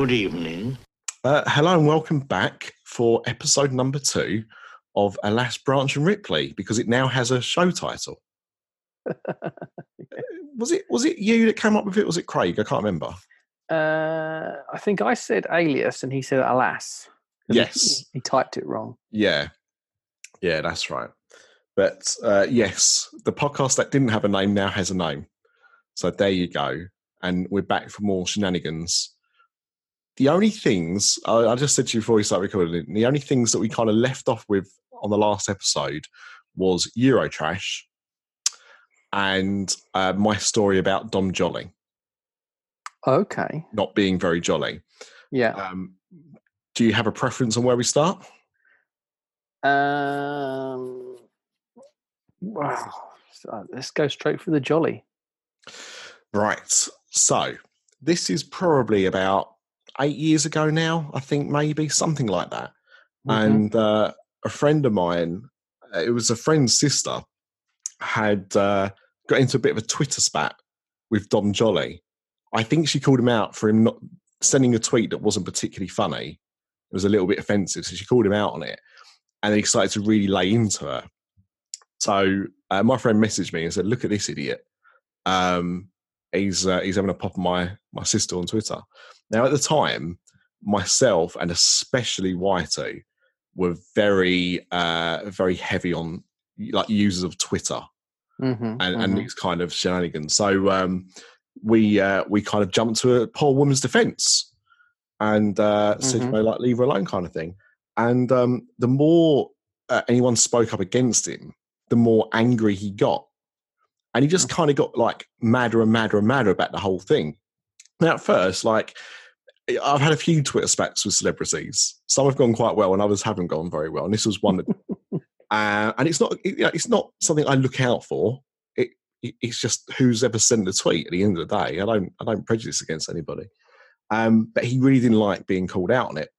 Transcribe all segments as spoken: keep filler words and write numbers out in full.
Good evening. Uh, hello and welcome back for episode number two of Alas, Branch and Ripley, because it now has a show title. Yeah. Was it was it you that came up with it? Was it Craig? I can't remember. Uh, I think I said alias and he said alas. Yes. He, he typed it wrong. Yeah. Yeah, that's right. But uh, yes, the podcast that didn't have a name now has a name. So there you go. And we're back for more shenanigans. The only things, I, I just said to you before we started recording it, the only things that we kind of left off with on the last episode was Eurotrash and uh, my story about Dom Jolly. Okay. Not being very jolly. Yeah. Um, do you have a preference on where we start? Um. Wow. So let's go straight for the jolly. Right. So this is probably about eight years ago now, I think, maybe something like that. Mm-hmm. And uh, a friend of mine, it was a friend's sister, had uh, got into a bit of a Twitter spat with Dom Jolly. I think she called him out for him not sending a tweet that wasn't particularly funny. It was a little bit offensive, so she called him out on it. And he started to really lay into her. So uh, my friend messaged me and said, look at this idiot. Um, he's uh, he's having a pop on my, my sister on Twitter. Now, at the time, myself and especially Y two were very, uh, very heavy on like users of Twitter mm-hmm, and, mm-hmm. and these kind of shenanigans. So um, we uh, we kind of jumped to a poor woman's defense and uh, mm-hmm. said, you know, like, leave her alone kind of thing. And um, the more uh, anyone spoke up against him, the more angry he got. And he just kind of got like madder and madder and madder about the whole thing. Now, at first, like, I've had a few Twitter spats with celebrities. Some have gone quite well and others haven't gone very well. And this was one that, uh, and it's not it, it's not something I look out for. It, it It's just who's ever sent the tweet at the end of the day. I don't, I don't prejudice against anybody. Um, but he really didn't like being called out on it.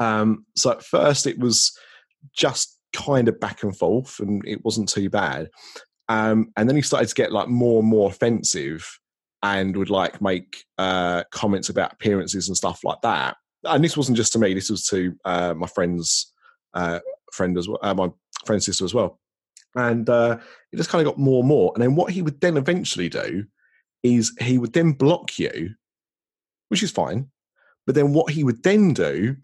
Um, so at first it was just kind of back and forth and it wasn't too bad. Um, and then he started to get like more and more offensive and would like make uh, comments about appearances and stuff like that. And this wasn't just to me, this was to uh, my friend's uh, friend as well, uh, my friend's sister as well. And uh, it just kind of got more and more. And then what he would then eventually do is he would then block you, which is fine. But then what he would then do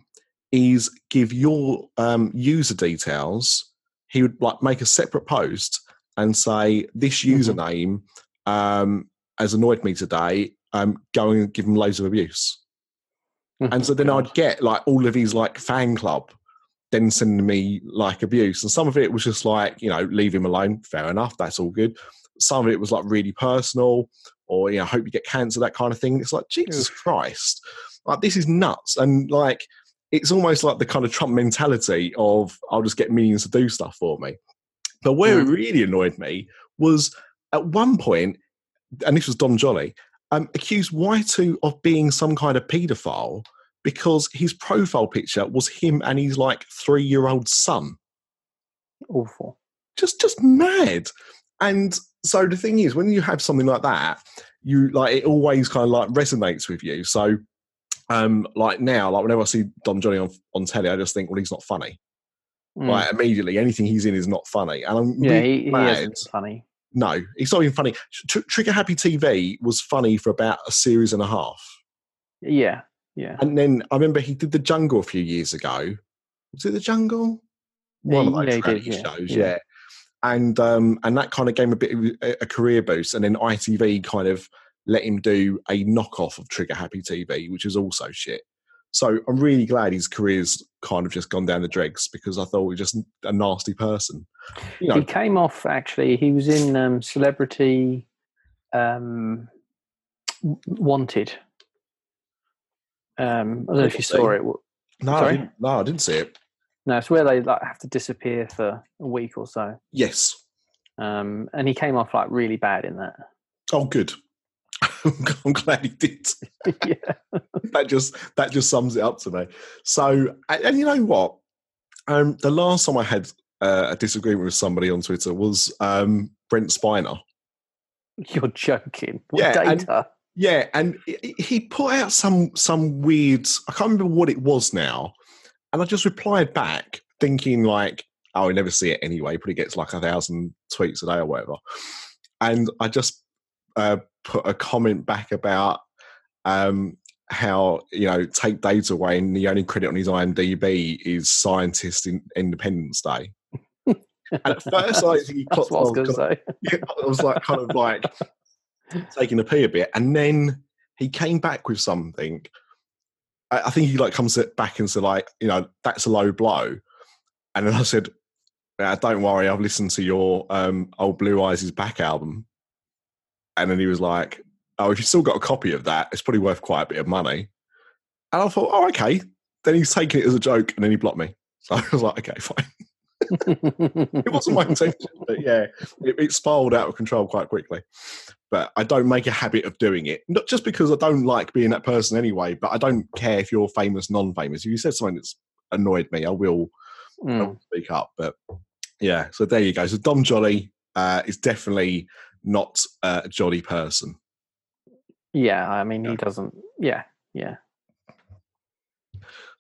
is give your um, user details. He would like make a separate post and say, this username um, has annoyed me today. Um, go and give him loads of abuse. And so then I'd get like all of his like fan club then sending me like abuse. And some of it was just like, you know, leave him alone. Fair enough. That's all good. Some of it was like really personal or, you know, hope you get cancer, that kind of thing. It's like, Jesus Christ, like this is nuts. And like, it's almost like the kind of Trump mentality of I'll just get minions to do stuff for me. But where mm. it really annoyed me was at one point, and this was Dom Jolly, um, accused Y two of being some kind of paedophile because his profile picture was him and his like three-year-old son. Awful. Just, just mad. And so the thing is, when you have something like that, you like it always kind of like resonates with you. So. Um, like now, like whenever I see Dom Jolly on, on telly, I just think, well, he's not funny. Mm. Like immediately, anything he's in is not funny. And I'm yeah, really he, mad. he isn't funny. No, he's not even funny. Tr- Trigger Happy T V was funny for about a series and a half. Yeah, yeah. And then I remember he did The Jungle a few years ago. Was it The Jungle? One yeah, of those yeah, did, yeah. shows, yeah. yeah. And um, and that kind of gave him a bit of a, a career boost. And then I T V kind of let him do a knockoff of Trigger Happy T V, which is also shit. So I'm really glad his career's kind of just gone down the dregs because I thought he was just a nasty person. You know, he came off, actually, he was in um, Celebrity um, Wanted. Um, I don't know if you saw it. No, I no, I didn't see it. No, it's where they like have to disappear for a week or so. Yes. Um, and he came off like really bad in that. Oh, good. I'm glad he did. Yeah. that just that just sums it up to me. So, and, and you know what? Um, the last time I had uh, a disagreement with somebody on Twitter was um, Brent Spiner. You're joking. What yeah, data? And, Yeah, and he put out some some weird, I can't remember what it was now, and I just replied back thinking like, oh, I never see it anyway, he probably gets like a thousand tweets a day or whatever. And I just uh, put a comment back about um, how, you know, take days away and the only credit on his IMDb is scientist in Independence Day. And at first I think he clocked, I was going to say. Yeah, I was like kind of like taking a pee a bit. And then he came back with something. I, I think he like comes back and said like, you know, that's a low blow. And then I said, uh, don't worry, I've listened to your um, old Blue Eyes Is Back album. And then he was like, oh, if you've still got a copy of that, it's probably worth quite a bit of money. And I thought, oh, okay. Then he's taking it as a joke, and then he blocked me. So I was like, okay, fine. It wasn't my intention, but yeah, it, it spiraled out of control quite quickly. But I don't make a habit of doing it, not just because I don't like being that person anyway, but I don't care if you're famous, non-famous. If you said something that's annoyed me, I will... Mm. I don't speak up, but yeah, so there you go. So Dom Jolly uh, is definitely not uh, a jolly person. Yeah, I mean, yeah. He doesn't, yeah, yeah.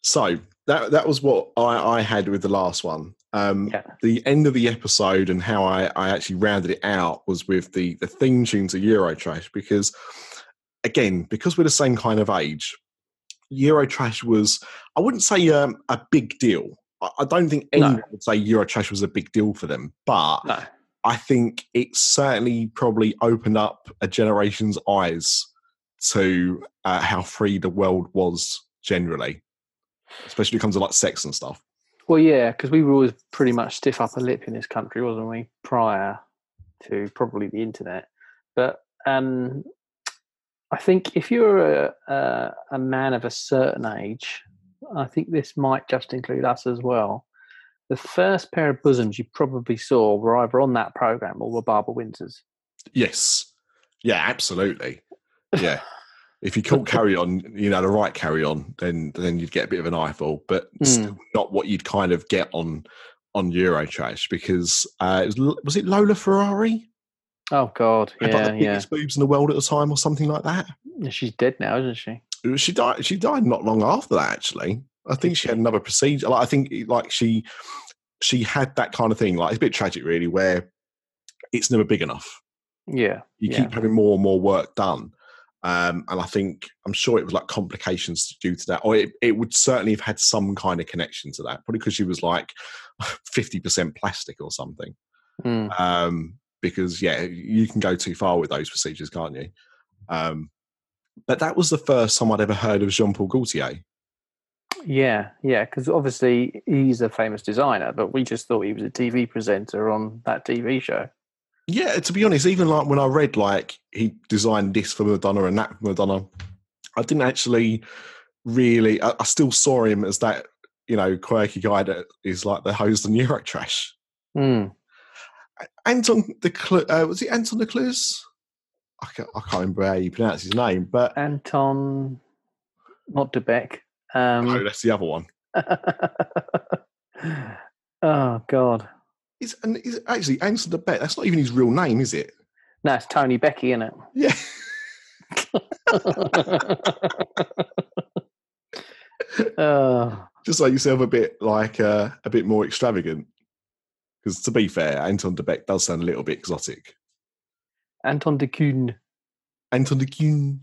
So that that was what I, I had with the last one. Um, yeah. The end of the episode and how I, I actually rounded it out was with the, the theme tune to Eurotrash, because, again, because we're the same kind of age, Eurotrash was, I wouldn't say um, a big deal. I don't think anyone no. would say Eurotrash was a big deal for them, but no. I think it certainly probably opened up a generation's eyes to uh, how free the world was generally, especially when it comes to like sex and stuff. Well, yeah, because we were always pretty much stiff upper lip in this country, wasn't we, prior to probably the internet. But um, I think if you're a, a, a man of a certain age, I think this might just include us as well. The first pair of bosoms you probably saw were either on that programme or were Barbara Windsor's. Yes. Yeah, absolutely. Yeah. If you caught Carry On, you know, the right Carry On, then then you'd get a bit of an eyeful, but mm. still not what you'd kind of get on on Eurotrash, because uh, it was, was it Lolo Ferrari? Oh, God. Yeah, like the biggest yeah. boobs in the world at the time or something like that. She's dead now, isn't she? She died. She died not long after that. Actually, I think she had another procedure. Like, I think, like she, she had that kind of thing. Like, it's a bit tragic, really, where it's never big enough. Yeah, you yeah. keep having more and more work done, um, and I think I'm sure it was like complications due to that, or it, it would certainly have had some kind of connection to that. Probably because she was like fifty percent plastic or something. Mm. Um, because yeah, you can go too far with those procedures, can't you? Um, But that was the first time I'd ever heard of Jean-Paul Gaultier. Yeah, yeah, because obviously he's a famous designer, but we just thought he was a T V presenter on that T V show. Yeah, to be honest, even like when I read like he designed this for Madonna and that for Madonna, I didn't actually really. I, I still saw him as that, you know, quirky guy that is like the host on Eurotrash. Mm. Antoine de Caunes, uh, was it Antoine de Caunes? I can't, I can't remember how you pronounce his name, but Anton, not Debeck. Um, oh, that's the other one. Oh God! It's and it's actually Anton Debeck. That's not even his real name, is it? No, it's Tony Becky, isn't it? Yeah. Oh. Just like yourself, a bit like uh, a bit more extravagant. Because to be fair, Anton Debeck does sound a little bit exotic. Antoine de Caunes. Antoine de Caunes.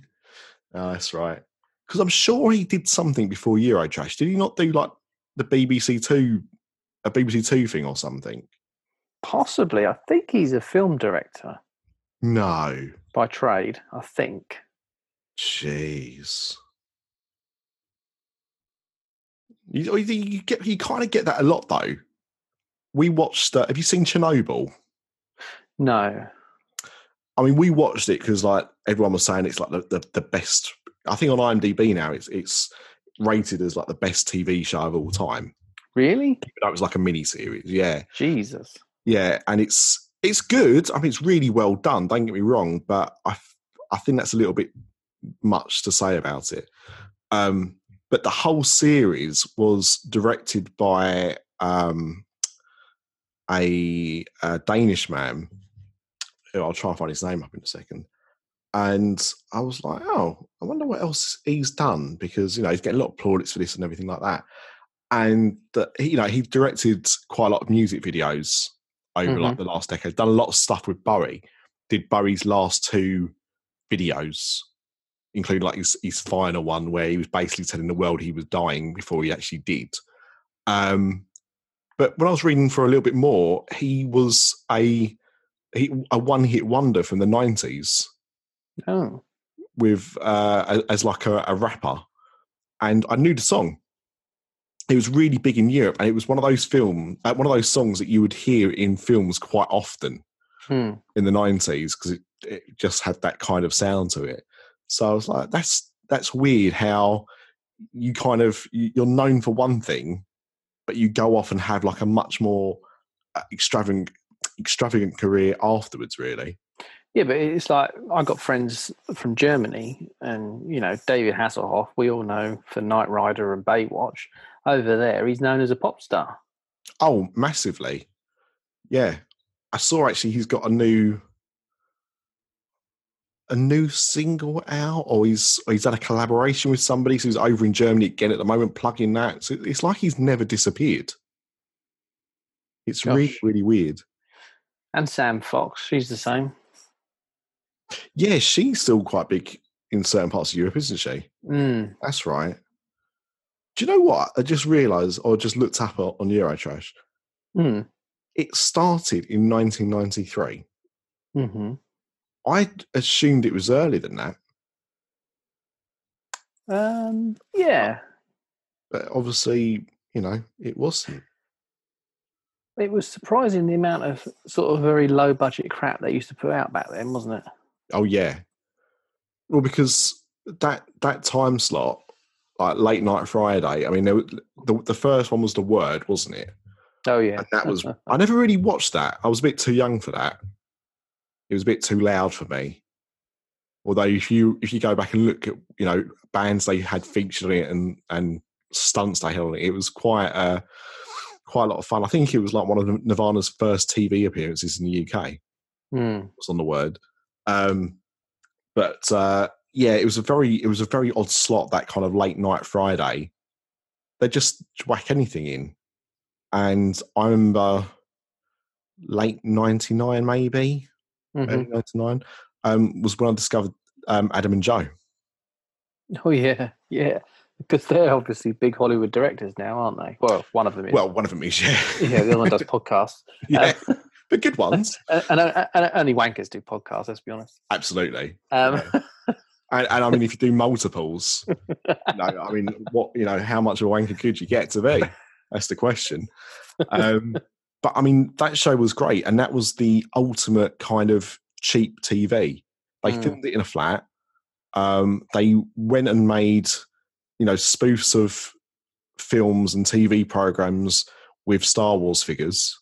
Oh, that's right. Because I'm sure he did something before Eurotrash. Did he not do like the B B C Two, a B B C Two thing or something? Possibly. I think he's a film director. No. By trade, I think. Jeez. You, you get you kind of get that a lot though. We watched. Uh, have you seen Chernobyl? No. I mean, we watched it because, like, everyone was saying it's, like, the, the, the best... I think on IMDb now, it's it's rated as, like, the best T V show of all time. Really? That was, like, a mini-series, yeah. Jesus. Yeah, and it's it's good. I mean, it's really well done, don't get me wrong, but I, I think that's a little bit much to say about it. Um, but the whole series was directed by um, a, a Danish man... I'll try and find his name up in a second. And I was like, oh, I wonder what else he's done, because, you know, he's getting a lot of plaudits for this and everything like that. And, the, you know, he directed quite a lot of music videos over mm-hmm. like the last decade, done a lot of stuff with Bowie, did Bowie's last two videos, including like his, his final one where he was basically telling the world he was dying before he actually did. Um, but when I was reading for a little bit more, he was a, he, a one-hit wonder from the nineties. Oh, with uh, as like a, a rapper, and I knew the song. It was really big in Europe, and it was one of those film, uh, one of those songs that you would hear in films quite often hmm. in the nineties, because it, it just had that kind of sound to it. So I was like, "That's that's weird how you kind of you're known for one thing, but you go off and have like a much more extravagant extravagant career afterwards, really." Yeah, but it's like I got friends from Germany, and you know David Hasselhoff, we all know for Knight Rider and Baywatch. Over there, he's known as a pop star. Oh, massively! Yeah, I saw actually he's got a new, a new single out, or he's or he's had a collaboration with somebody who's over in Germany again at the moment, plugging that. So it's like he's never disappeared. It's Gosh. really, really weird. And Sam Fox, she's the same. Yeah, she's still quite big in certain parts of Europe, isn't she? Mm. That's right. Do you know what? I just realised, or just looked up on Eurotrash. Mm. It started in nineteen ninety-three. Mm-hmm. I assumed it was earlier than that. Um. Yeah. But obviously, you know, it wasn't. It was surprising the amount of sort of very low budget crap they used to put out back then, wasn't it? Oh yeah, well because that that time slot, like late night Friday. I mean, there was, the the first one was The Word, wasn't it? Oh yeah, and that was. I never really watched that. I was a bit too young for that. It was a bit too loud for me. Although if you if you go back and look at you know bands they had featured in it and and stunts they had on it, it was quite a quite a lot of fun. I think it was like one of Nirvana's first T V appearances in the U K. Mm. It was on The Word. Um, but uh, yeah, it was a very it was a very odd slot, that kind of late night Friday. They just whack anything in, and I remember late ninety-nine, maybe mm-hmm. early ninety-nine, um, was when I discovered um, Adam and Joe. Oh yeah, yeah, because they're obviously big Hollywood directors now, aren't they? Well, one of them is. Well, one of them is. Yeah, yeah, the other one does podcasts. Yeah. Um, but good ones. And, and, and only wankers do podcasts, let's be honest. Absolutely. Um. Yeah. And, and I mean, if you do multiples, no, I mean, what you know, how much of a wanker could you get to be? That's the question. Um, but I mean, that show was great. And that was the ultimate kind of cheap T V. They mm. filmed it in a flat. Um, they went and made, you know, spoofs of films and T V programs with Star Wars figures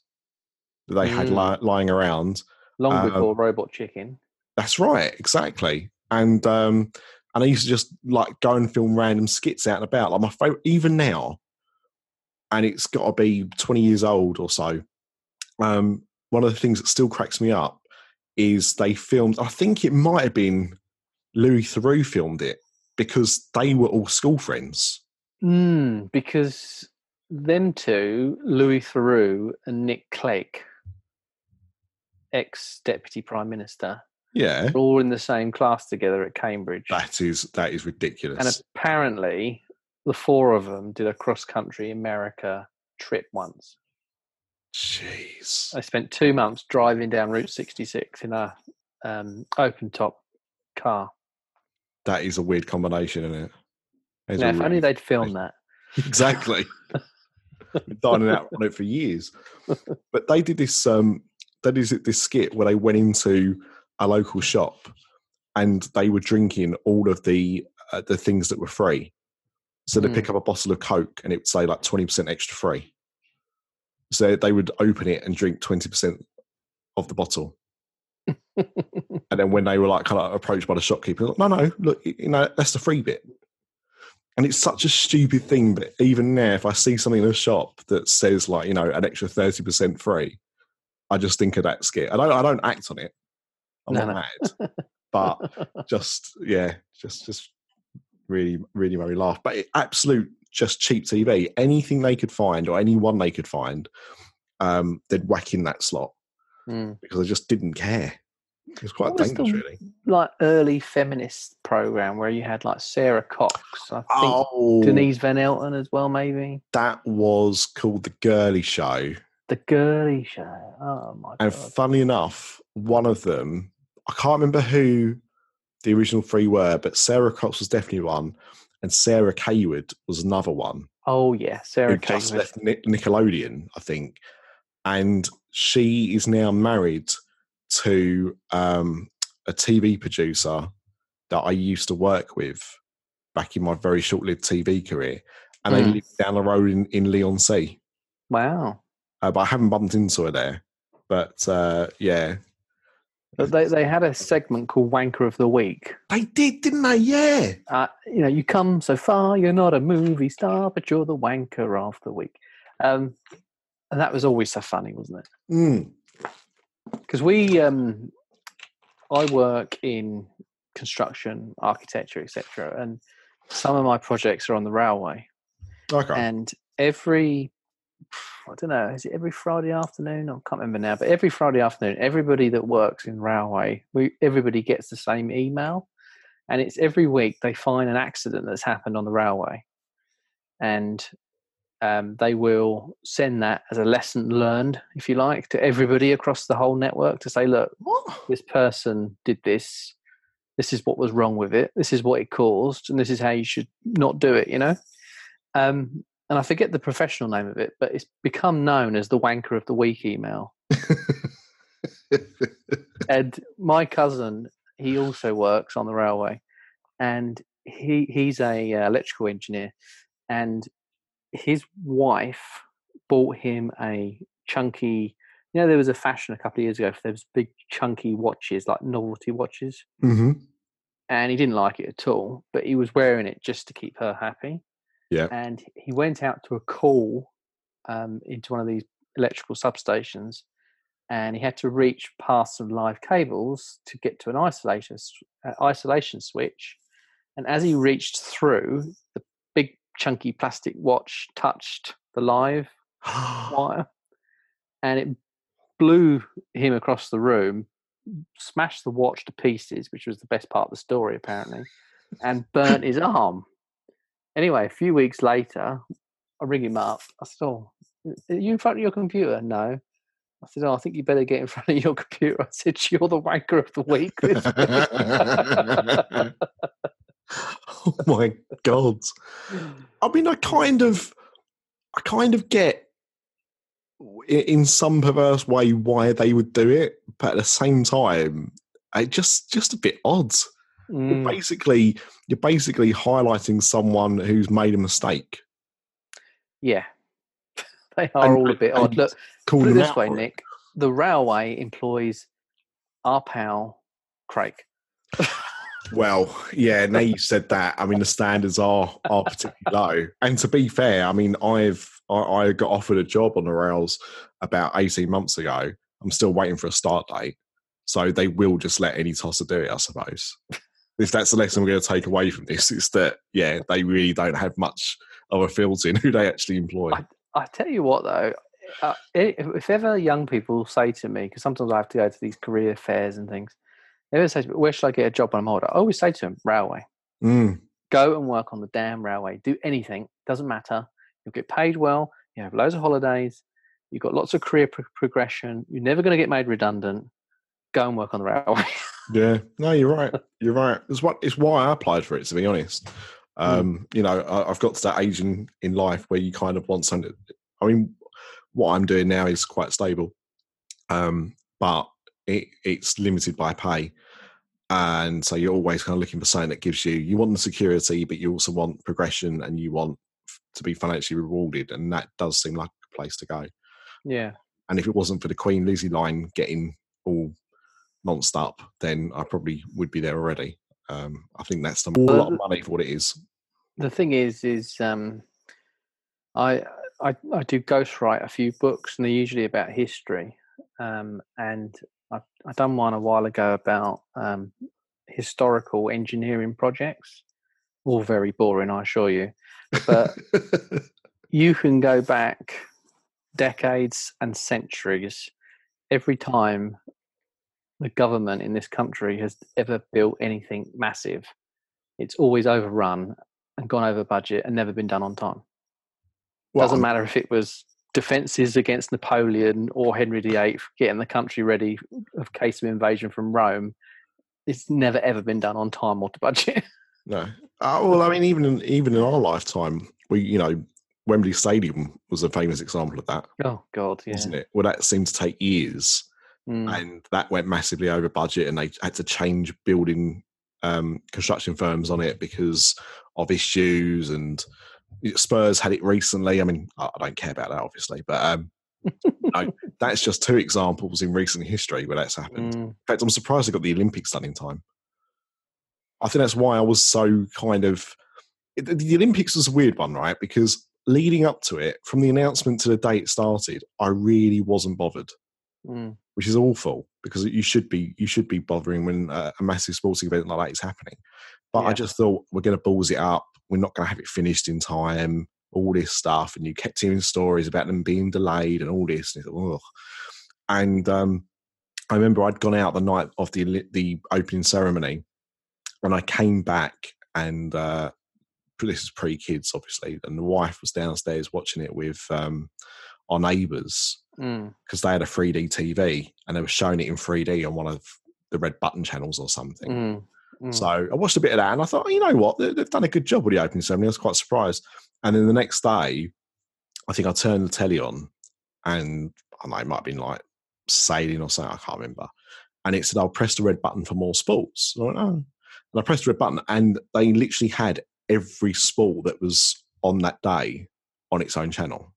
that they mm. had li- lying around. Long um, before Robot Chicken. That's right, exactly. And um, and I used to just like go and film random skits out and about. Like my favourite, even now, and it's got to be twenty years old or so, um, one of the things that still cracks me up is they filmed, I think it might have been Louis Theroux filmed it, because they were all school friends. Mm, because... Them two, Louis Theroux and Nick Clegg, ex-deputy prime minister. Yeah, were all in the same class together at Cambridge. That is that is ridiculous. And apparently, the four of them did a cross-country America trip once. Jeez, they spent two months driving down Route sixty-six in a um, open-top car. That is a weird combination, isn't it? Now, if weird... only they'd filmed that. Exactly. Been dining out on it for years, but they did this. Um, they did this skit where they went into a local shop and they were drinking all of the uh, the things that were free. So mm. they pick up a bottle of Coke and it would say like twenty percent extra free. So they would open it and drink twenty percent of the bottle. And then when they were like kind of approached by the shopkeeper, like, no, no, look, you know that's the free bit. And it's such a stupid thing, but even now, if I see something in a shop that says, like, you know, an extra thirty percent free, I just think of that skit. I don't I don't act on it. I'm no, not no. mad. but just yeah, just just really really made me laugh. But it, absolute just cheap T V. Anything they could find or anyone they could find, um, they'd whack in that slot mm. because they just didn't care. It was quite what dangerous, was the, really. Like early feminist program where you had like Sara Cox, I think oh, Denise Van Outen as well, maybe. That was called The Girly Show. The Girly Show. Oh my and god! And funnily enough, one of them, I can't remember who the original three were, but Sara Cox was definitely one, and Sara Cawood was another one. Oh yeah, Sara Cawood just left Nickelodeon, I think, and she is now married to um, a T V producer that I used to work with back in my very short-lived T V career. And mm. they lived down the road in, in Leigh-on-Sea. Wow. Uh, but I haven't bumped into her there. But, uh, yeah. But they, they had a segment called Wanker of the Week. They did, didn't they? Yeah. Uh, you know, you come so far, you're not a movie star, but you're the wanker of the week. Um, and that was always so funny, wasn't it? Mm. Because we, um, I work in construction, architecture, et cetera, and some of my projects are on the railway. Okay. And every, I don't know, is it every Friday afternoon? I can't remember now, but every Friday afternoon, everybody that works in railway, we everybody gets the same email, and it's every week they find an accident that's happened on the railway, and Um, they will send that as a lesson learned, if you like, to everybody across the whole network to say, look, what? This person did this. This is what was wrong with it. This is what it caused. And this is how you should not do it, you know? Um, and I forget the professional name of it, but it's become known as the Wanker of the Week email. And my cousin, he also works on the railway, and he he's a uh, electrical engineer, and his wife bought him a chunky, you know, there was a fashion a couple of years ago for those big chunky watches, like novelty watches. Mm-hmm. And he didn't like it at all, but he was wearing it just to keep her happy. Yeah. And he went out to a call um, into one of these electrical substations, and he had to reach past some live cables to get to an isolation, uh, isolation switch. And as he reached through, the chunky plastic watch touched the live wire, and it blew him across the room, smashed the watch to pieces, which was the best part of the story apparently, and burnt his arm. Anyway, a few weeks later, I ring him up. I said, oh, are you in front of your computer? No. I said, oh, I think you better get in front of your computer. I said, you're the wanker of the week this week. Oh my god! I mean, I kind of, I kind of get, in some perverse way, why they would do it, but at the same time, it just, just a bit odd. Mm. You're basically, you're basically highlighting someone who's made a mistake. Yeah, they are and, all a bit odd. Look, put it this way, Nick, the railway employs our pal Craig. Well, yeah, now you said that. I mean, the standards are are particularly low. And to be fair, I mean, I've I, I got offered a job on the rails about eighteen months ago. I'm still waiting for a start date, so they will just let any tosser do it, I suppose. If that's the lesson we're going to take away from this, it's that yeah, they really don't have much of a filter in who they actually employ. I, I tell you what, though, uh, if ever young people say to me, because sometimes I have to go to these career fairs and things. They always say, where should I get a job when I'm older? I always say to them, railway. Mm. Go and work on the damn railway. Do anything. Doesn't matter. You'll get paid well. You have loads of holidays. You've got lots of career pro- progression. You're never going to get made redundant. Go and work on the railway. Yeah. No, you're right. You're right. It's, what, it's why I applied for it, to be honest. Um, mm. You know, I, I've got to that age in, in life where you kind of want something. I mean, what I'm doing now is quite stable. Um, but it, it's limited by pay. And so you're always kind of looking for something that gives you, you want the security, but you also want progression, and you want f- to be financially rewarded. And that does seem like a place to go. Yeah. And if it wasn't for the Queen Lizzie line getting all non-stop, then I probably would be there already. Um, I think that's a lot of money for what it is. The thing is, is um, I, I, I do ghostwrite a few books, and they're usually about history. Um, and I've done one a while ago about um, historical engineering projects, all very boring, I assure you. But you can go back decades and centuries. Every time the government in this country has ever built anything massive, it's always overrun and gone over budget and never been done on time. Well, doesn't matter if it was defences against Napoleon or Henry the Eighth, getting the country ready in case of invasion from Rome. It's never, ever been done on time or to budget. No. Uh, well, I mean, even in, even in our lifetime, we, you know, Wembley Stadium was a famous example of that. Oh, God, yeah. Wasn't it? Well, that seemed to take years. Mm. And that went massively over budget, and they had to change building um, construction firms on it because of issues. And Spurs had it recently. I mean, I don't care about that, obviously, but um, no, that's just two examples in recent history where that's happened. Mm. In fact, I'm surprised they got the Olympics done in time. I think that's why I was so kind of... The, the Olympics was a weird one, right? Because leading up to it, from the announcement to the day it started, I really wasn't bothered. Mm. Which is awful, because you should be you should be bothering when uh, a massive sporting event like that is happening. But yeah. I just thought, we're going to balls it up. We're not going to have it finished in time, all this stuff. And you kept hearing stories about them being delayed and all this. And, thought, and um, I remember I'd gone out the night of the the opening ceremony, and I came back, and uh, this is pre-kids, obviously, and the wife was downstairs watching it with um, our neighbours, because mm. they had a three D T V and they were showing it in three D on one of the red button channels or something. Mm. Mm. So I watched a bit of that and I thought, oh, you know what, they've done a good job with the opening ceremony. I was quite surprised. And then the next day, I think I turned the telly on, and I don't know, it might have been like sailing or something, I can't remember. And it said, I'll press the red button for more sports. And I went, oh. And I pressed the red button, and they literally had every sport that was on that day on its own channel.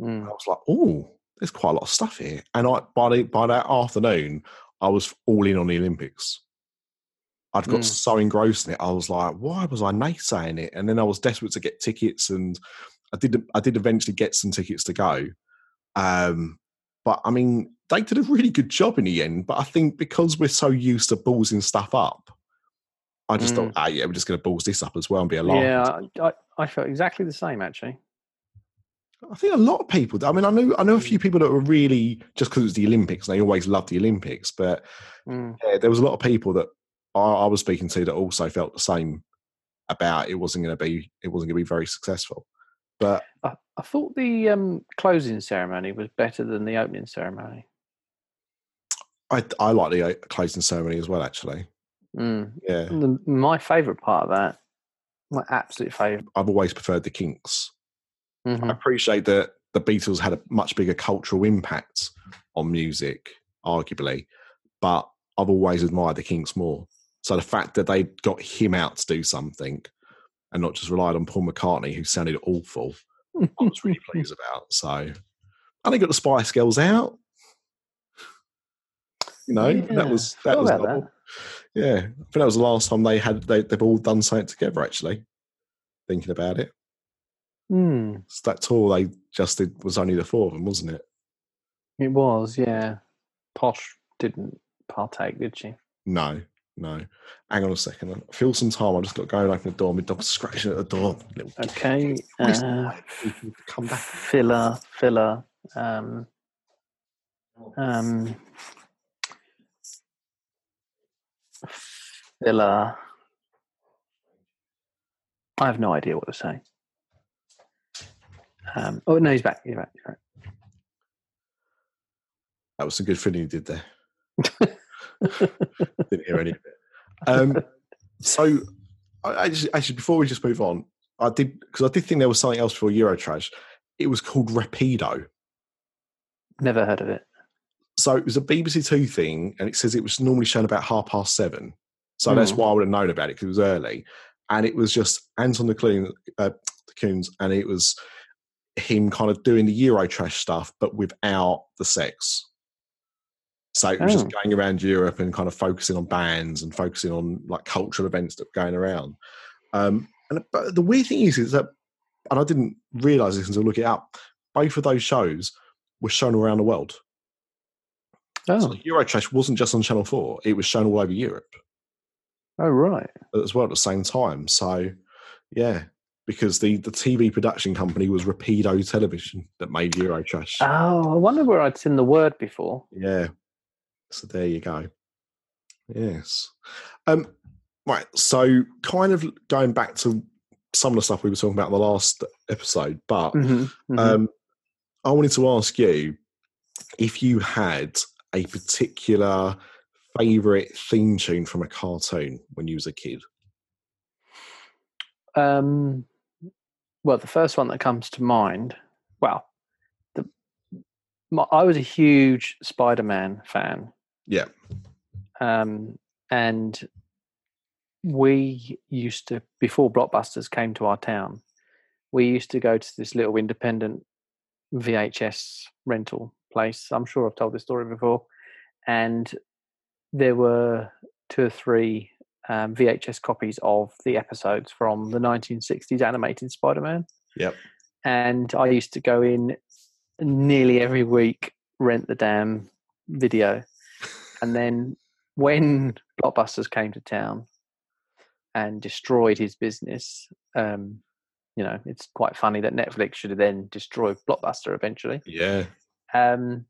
Mm. I was like, oh, there's quite a lot of stuff here. And I, by, the, by that afternoon, I was all in on the Olympics. I'd got mm. so engrossed in it. I was like, why was I naysaying it? And then I was desperate to get tickets, and I did I did eventually get some tickets to go. Um, but, I mean, they did a really good job in the end. But I think because we're so used to ballsing stuff up, I just mm. thought, ah, yeah, we're just going to balls this up as well and be alarmed. Yeah, I, I felt exactly the same, actually. I think a lot of people, I mean, I know I know a few people that were really, just because it was the Olympics, and they always loved the Olympics, but mm. yeah, there was a lot of people that I, I was speaking to that also felt the same about it wasn't going to be, it wasn't going to be very successful. But I, I thought the um, closing ceremony was better than the opening ceremony. I, I like the closing ceremony as well, actually. Mm. Yeah, the, my favourite part of that, my absolute favourite. I've always preferred the Kinks. Mm-hmm. I appreciate that the Beatles had a much bigger cultural impact on music, arguably, but I've always admired the Kinks more. So the fact that they got him out to do something and not just relied on Paul McCartney, who sounded awful, I was really pleased about. So, and they got the Spice Girls out. You know, yeah, that was that was that. Yeah, I think that was the last time they had. They, they've all done something together. Actually, thinking about it. Mm. So that tour they just did was only the four of them, wasn't it? It was, yeah. Posh didn't partake, did she? No, no. Hang on a second. I feel some time. I've just got to go and open the door. My dog's scratching at the door. Little okay. Uh, come back. Filler, filler. Um, um, filler. I have no idea what to say. Um, oh, no, he's back. He's back. He's back. That was a good thing you did there. Didn't hear any of it. Um, so, I, I just, actually, before we just move on, I did, because I did think there was something else before Eurotrash. It was called Rapido. Never heard of it. So, it was a B B C Two thing, and it says it was normally shown about half past seven. So, mm. that's why I would have known about it, because it was early. And it was just Antoine de Caunes, uh, de Caunes, and it was him kind of doing the Eurotrash stuff, but without the sex. So it was oh. just going around Europe and kind of focusing on bands and focusing on like cultural events that were going around. Um, and but the weird thing is, is that, and I didn't realise this until I looked it up, both of those shows were shown around the world. Oh. So Eurotrash wasn't just on Channel four, it was shown all over Europe. Oh, right. As well at the same time. So, yeah, because the, the T V production company was Rapido Television that made Eurotrash. Oh, I wonder where I'd seen The Word before. Yeah. So there you go. Yes. Um, right, so kind of going back to some of the stuff we were talking about in the last episode, but mm-hmm, mm-hmm. Um, I wanted to ask you if you had a particular favourite theme tune from a cartoon when you was a kid. Um, well, the first one that comes to mind, well, the, my, I was a huge Spider-Man fan. Yeah. Um, and we used to, before Blockbusters came to our town, we used to go to this little independent V H S rental place. I'm sure I've told this story before. And there were two or three um, V H S copies of the episodes from the nineteen sixties animated Spider-Man. Yep. And I used to go in nearly every week, rent the damn video. And then when Blockbusters came to town and destroyed his business, um, you know, it's quite funny that Netflix should have then destroyed Blockbuster eventually. Yeah. Um,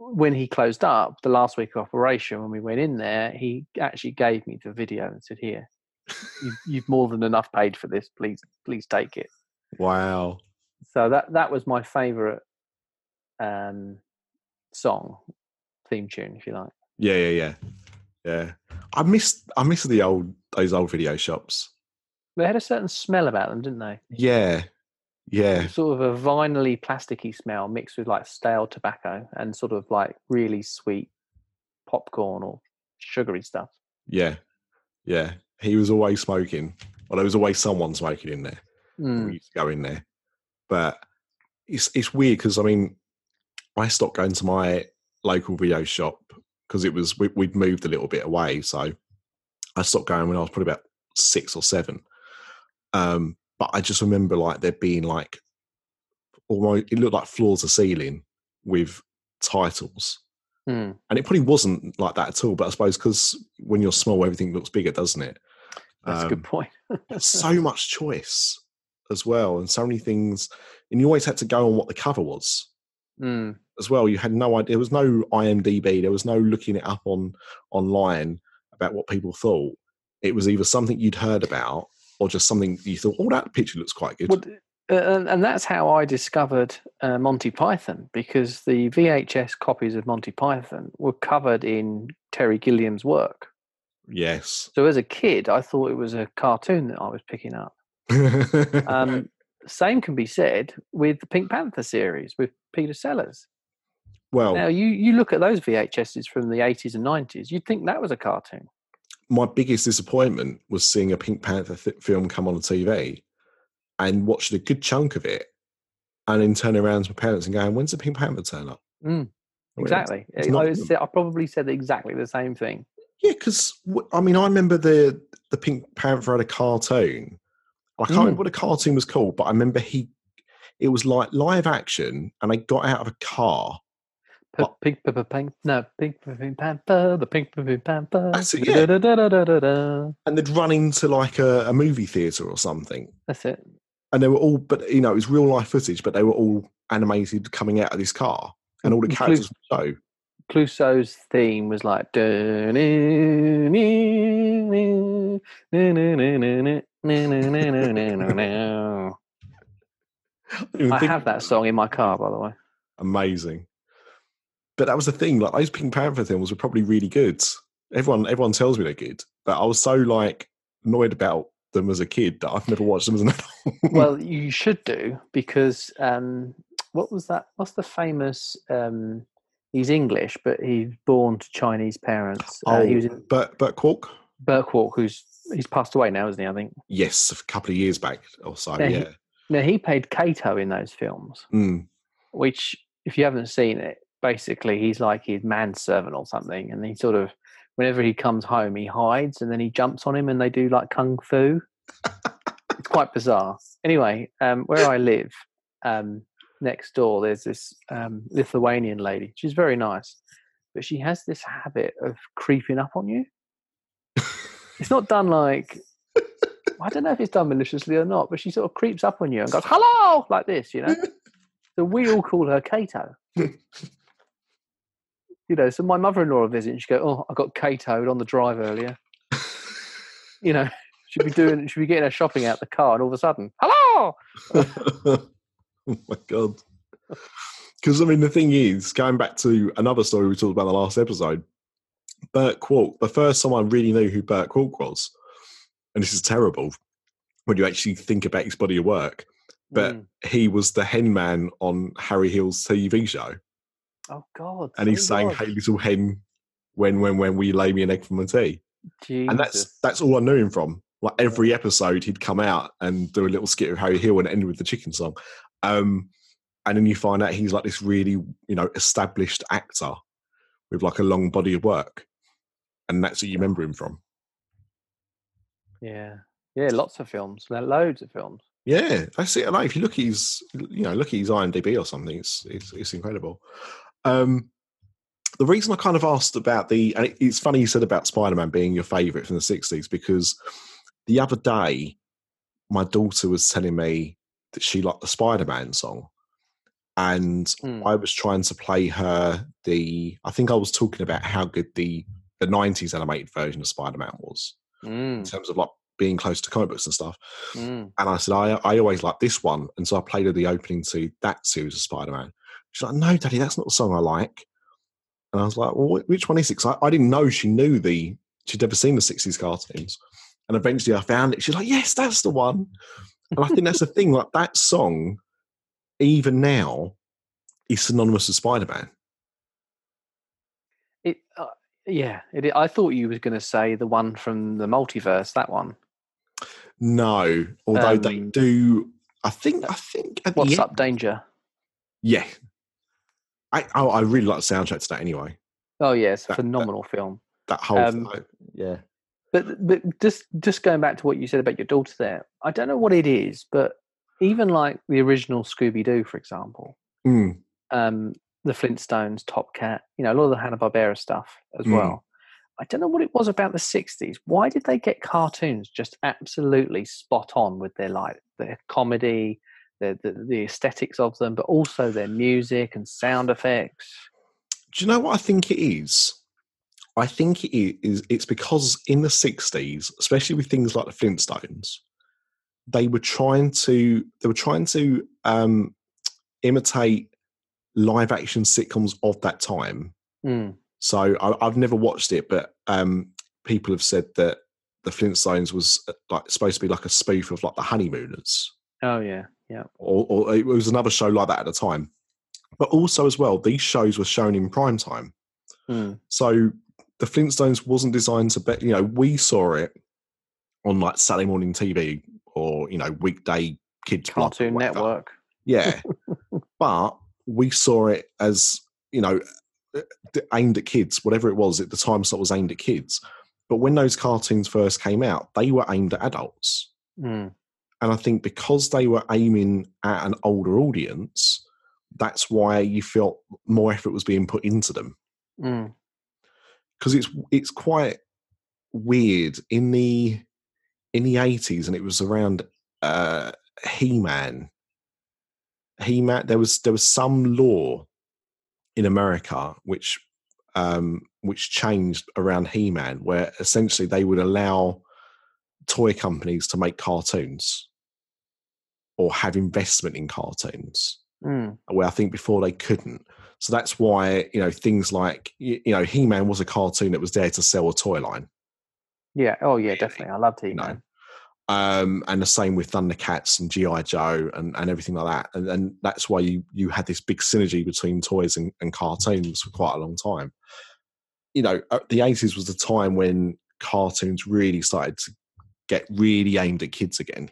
when he closed up, the last week of operation, when we went in there, he actually gave me the video and said, here, you've, you've more than enough paid for this. Please, please take it. Wow. So that, that was my favourite um, song, theme tune, if you like. Yeah, yeah, yeah. Yeah. I missed, I missed the old, those old video shops. They had a certain smell about them, didn't they? Yeah. Yeah. Sort of a vinyl-y, plasticky smell mixed with like stale tobacco and sort of like really sweet popcorn or sugary stuff. Yeah. Yeah. He was always smoking. Well, there was always someone smoking in there. Mm. We used to go in there. But it's, it's weird because, I mean, I stopped going to my local video shop because it was, we, we'd moved a little bit away. So I stopped going when I was probably about six or seven. Um, but I just remember like there being like almost, it looked like floor to ceiling with titles. Mm. And it probably wasn't like that at all, but I suppose because when you're small, everything looks bigger, doesn't it? That's um, a good point. So much choice as well. And so many things, and you always had to go on what the cover was mm. as well. You had no idea. There was no I M D B. There was no looking it up on online about what people thought. It was either something you'd heard about or just something you thought, oh, that picture looks quite good. Well, uh, and that's how I discovered uh, Monty Python, because the V H S copies of Monty Python were covered in Terry Gilliam's work. Yes. So as a kid, I thought it was a cartoon that I was picking up. um, same can be said with the Pink Panther series with Peter Sellers. Well, now, you, you look at those V H Ss from the eighties and nineties, you'd think that was a cartoon. My biggest disappointment was seeing a Pink Panther th- film come on the T V and watching a good chunk of it and then turning around to my parents and going, when's the Pink Panther turn up? Mm, exactly. It's not, it's, I probably said exactly the same thing. Yeah, because, I mean, I remember the, the Pink Panther had a cartoon. I can't mm. remember what the cartoon was called, but I remember he it was like live action and they got out of a car. Pink, pink, no, pink, pink panther, the pink, pink panther. That's it, yeah. Da, da, da, da, da, da. And they'd run into like a, a movie theatre or something. That's it. And they were all, but you know, it was real life footage, but they were all animated coming out of this car and all the characters would show. Clouseau's theme was like, I have that song in my car, by the way. Amazing. But that was the thing, like those Pink Panther films were probably really good. Everyone everyone tells me they're good. But I was so like annoyed about them as a kid that I've never watched them as an adult. Well, you should do, because um, what was that? What's the famous, um, he's English, but he's born to Chinese parents. Oh, uh, he was in, Burt, Burt Kwouk? Burt Kwouk, who's, he's passed away now, isn't he, I think? Yes, a couple of years back or so, now yeah. He, now, he played Kato in those films, mm. which, if you haven't seen it, basically he's like his manservant or something, and he sort of, whenever he comes home, he hides and then he jumps on him and they do like kung fu. It's quite bizarre. Anyway, um, where I live, um, next door, there's this um, Lithuanian lady. She's very nice, but she has this habit of creeping up on you. It's not done like, I don't know if it's done maliciously or not, but she sort of creeps up on you and goes, hello, like this, you know. So we all call her Kato. You know, so my mother-in-law will visit and she go, oh, I got Kato'd on the drive earlier. You know, she'd be doing, she'd be getting her shopping out the car and all of a sudden, hello! Oh my God. Because, I mean, the thing is, going back to another story we talked about in the last episode, Burt Kwouk, the first time I really knew who Burt Kwouk was, and this is terrible when you actually think about his body of work, but mm. he was the hen man on Harry Hill's T V show. Oh, God. And he sang, God. Hey, little hen, when, when, when, will you lay me an egg for my tea? Jesus. And that's that's all I knew him from. Like, every episode, he'd come out and do a little skit with Harry Hill and end with the chicken song. Um, and then you find out he's like this really, you know, established actor with like a long body of work. And that's what you remember him from. Yeah. Yeah, lots of films. There are loads of films. Yeah, I see. I know. If you look at his, you know, look at his IMDb or something, it's it's, it's incredible. Um, the reason I kind of asked about the, and it's funny you said about Spider-Man being your favourite from the sixties, because the other day my daughter was telling me that she liked the Spider-Man song, and mm. I was trying to play her the, I think I was talking about how good the the nineties animated version of Spider-Man was mm. in terms of like being close to comic books and stuff. Mm. And I said, I, I always liked this one. And so I played her the opening to that series of Spider-Man. She's like, no, Daddy, that's not the song I like. And I was like, well, which one is it? Because I, I didn't know she knew the, she'd never seen the sixties cartoons. And eventually I found it. She's like, yes, that's the one. And I think that's the thing. Like, that song, even now, is synonymous with Spider-Man. It, uh, yeah. It, I thought you were going to say the one from the multiverse, that one. No, although um, they do, I think, I think. At What's the Up, end, Danger? Yeah. I oh, I really like the soundtrack to that anyway. Oh, yeah, it's a that, phenomenal that, film. That whole um, thing, yeah. But but just, just going back to what you said about your daughter there, I don't know what it is, but even like the original Scooby-Doo, for example, mm. um, the Flintstones, Top Cat, you know, a lot of the Hanna-Barbera stuff as mm. well. I don't know what it was about the sixties. Why did they get cartoons just absolutely spot on with their like their comedy, their, the, the aesthetics of them, but also their music and sound effects? Do you know what I think it is? I think it is. It's because in the sixties, especially with things like the Flintstones, they were trying to they were trying to um, imitate live action sitcoms of that time. Mm. So I, I've never watched it, but um, people have said that the Flintstones was like supposed to be like a spoof of like the Honeymooners. Oh yeah, yeah. Or, or it was another show like that at the time. But also as well, these shows were shown in prime time. Mm. So the Flintstones wasn't designed to be. You know, we saw it on like Saturday morning T V or you know weekday kids Cartoon Network. Yeah, but we saw it as you know. aimed at kids, whatever it was at the time slot was aimed at kids. But when those cartoons first came out, they were aimed at adults. Mm. And I think because they were aiming at an older audience, that's why you felt more effort was being put into them. Because mm. it's it's quite weird. In the in the eighties, and it was around uh, He-Man. He-Man. There was there was some law in America, which um, which changed around He-Man, where essentially they would allow toy companies to make cartoons or have investment in cartoons, mm. where I think before they couldn't. So that's why, you know, things like, you know, He-Man was a cartoon that was there to sell a toy line. Yeah. Oh, yeah, definitely. I loved He-Man. You know? Um, and the same with Thundercats and G I Joe and, and everything like that. And, and that's why you, you had this big synergy between toys and, and cartoons for quite a long time. You know, the eighties was the time when cartoons really started to get really aimed at kids again.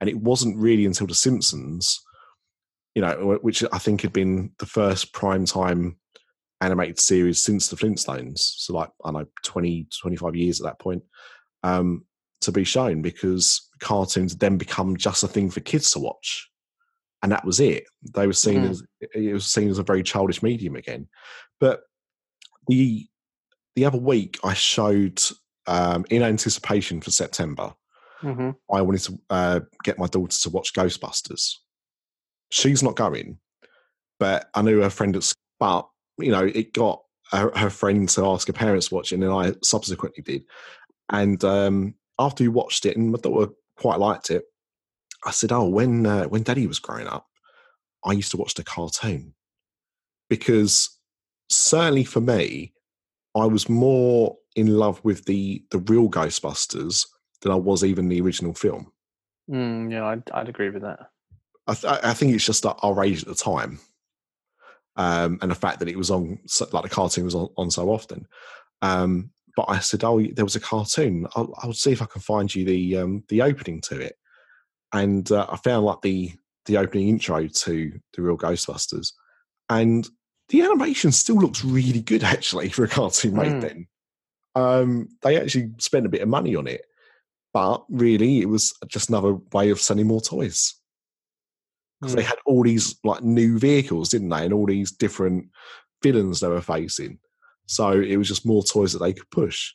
And it wasn't really until The Simpsons, you know, which I think had been the first primetime animated series since The Flintstones. So like, I don't know, twenty, twenty-five years at that point. Um, to be shown, because cartoons then become just a thing for kids to watch, and that was it. They were seen mm. as it was seen as a very childish medium again. But the the other week I showed um, in anticipation for September, mm-hmm. I wanted to uh, get my daughter to watch Ghostbusters. She's not going, but I knew her friend at school. But, you know, it got her, her friend to ask her parents to watch it, and then I subsequently did. And um, after you watched it, and my daughter quite liked it, I said, oh, when uh, when Daddy was growing up, I used to watch the cartoon. Because certainly for me, I was more in love with the, the real Ghostbusters than I was even the original film. Mm, yeah, I'd, I'd agree with that. I, th- I think it's just our age at the time. Um, and the fact that it was on, like the cartoon was on, on so often. Um, but I said, oh, there was a cartoon. I'll, I'll see if I can find you the um, the opening to it. And uh, I found like the the opening intro to The Real Ghostbusters. And the animation still looks really good, actually, for a cartoon made mm. then. Um, they actually spent a bit of money on it. But really, it was just another way of selling more toys. Because mm. they had all these like new vehicles, didn't they? And all these different villains they were facing. So it was just more toys that they could push.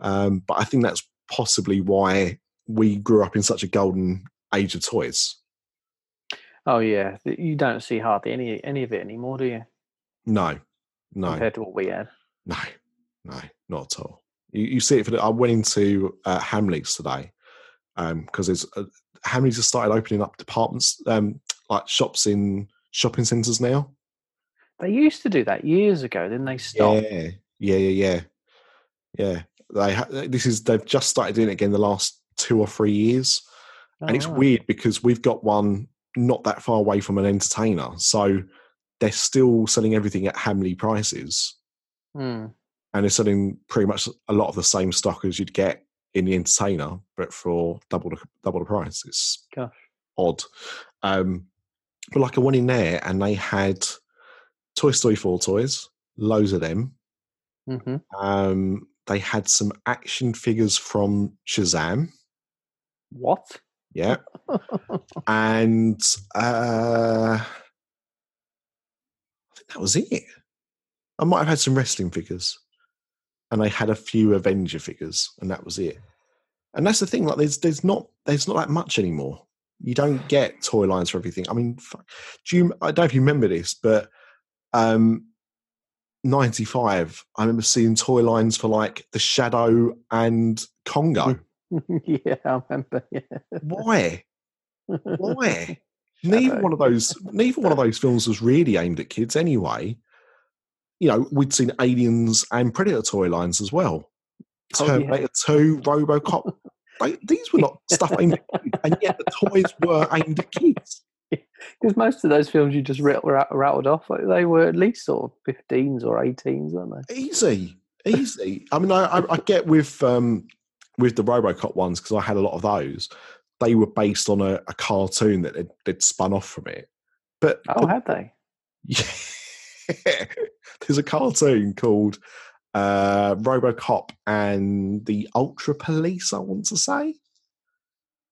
Um, but I think that's possibly why we grew up in such a golden age of toys. Oh, yeah. You don't see hardly any any of it anymore, do you? No, no. Compared to what we had. No, no, not at all. You, you see it for the, I went into uh, Hamleys today because um, there's... Uh, Hamleys has started opening up departments, um, like shops in shopping centres now. They used to do that years ago, didn't they? Stop. Yeah, yeah, yeah, yeah. They ha- this is they've just started doing it again the last two or three years, oh, and it's right. weird because we've got one not that far away from an entertainer, so they're still selling everything at Hamley prices, mm. and they're selling pretty much a lot of the same stock as you'd get in the entertainer, but for double the, double the price. It's Gosh. odd. Um, but like I went in there and they had Toy Story four toys, loads of them. Mm-hmm. Um, they had some action figures from Shazam. What? Yeah. and uh, I think that was it. I might have had some wrestling figures. And they had a few Avenger figures, and that was it. And that's the thing; like, there's there's not there's not that much anymore. You don't get toy lines for everything. I mean, do you? I don't know if you remember this, but um, ninety-five. I remember seeing toy lines for like The Shadow and Congo. yeah, I remember. Yeah. Why? Why? neither one of those. Neither one of those films was really aimed at kids, anyway. You know, we'd seen Aliens and Predator toy lines as well. Oh, Terminator yeah. two, RoboCop. they, these were not stuff aimed at kids, and yet the toys were aimed at kids. Because most of those films you just r- r- rattled off, they were at least sort of fifteens or eighteens, weren't they? Easy, easy. I mean, I, I get with um, with the RoboCop ones, because I had a lot of those. They were based on a, a cartoon that they'd, they'd spun off from it. But oh, had they? Yeah. There's a cartoon called uh, RoboCop and the Ultra Police, I want to say,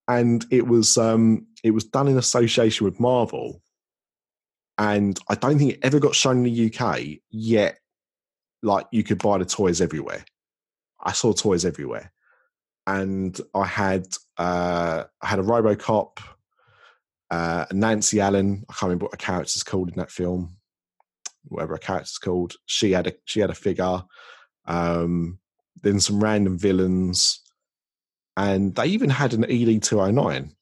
and it was um, it was done in association with Marvel, and I don't think it ever got shown in the U K. Yet, like you could buy the toys everywhere. I saw toys everywhere, and I had uh, I had a RoboCop, uh, Nancy Allen. I can't remember what her character's called in that film. Whatever a character's called, she had a she had a figure, um, then some random villains, and they even had an E D two oh nine.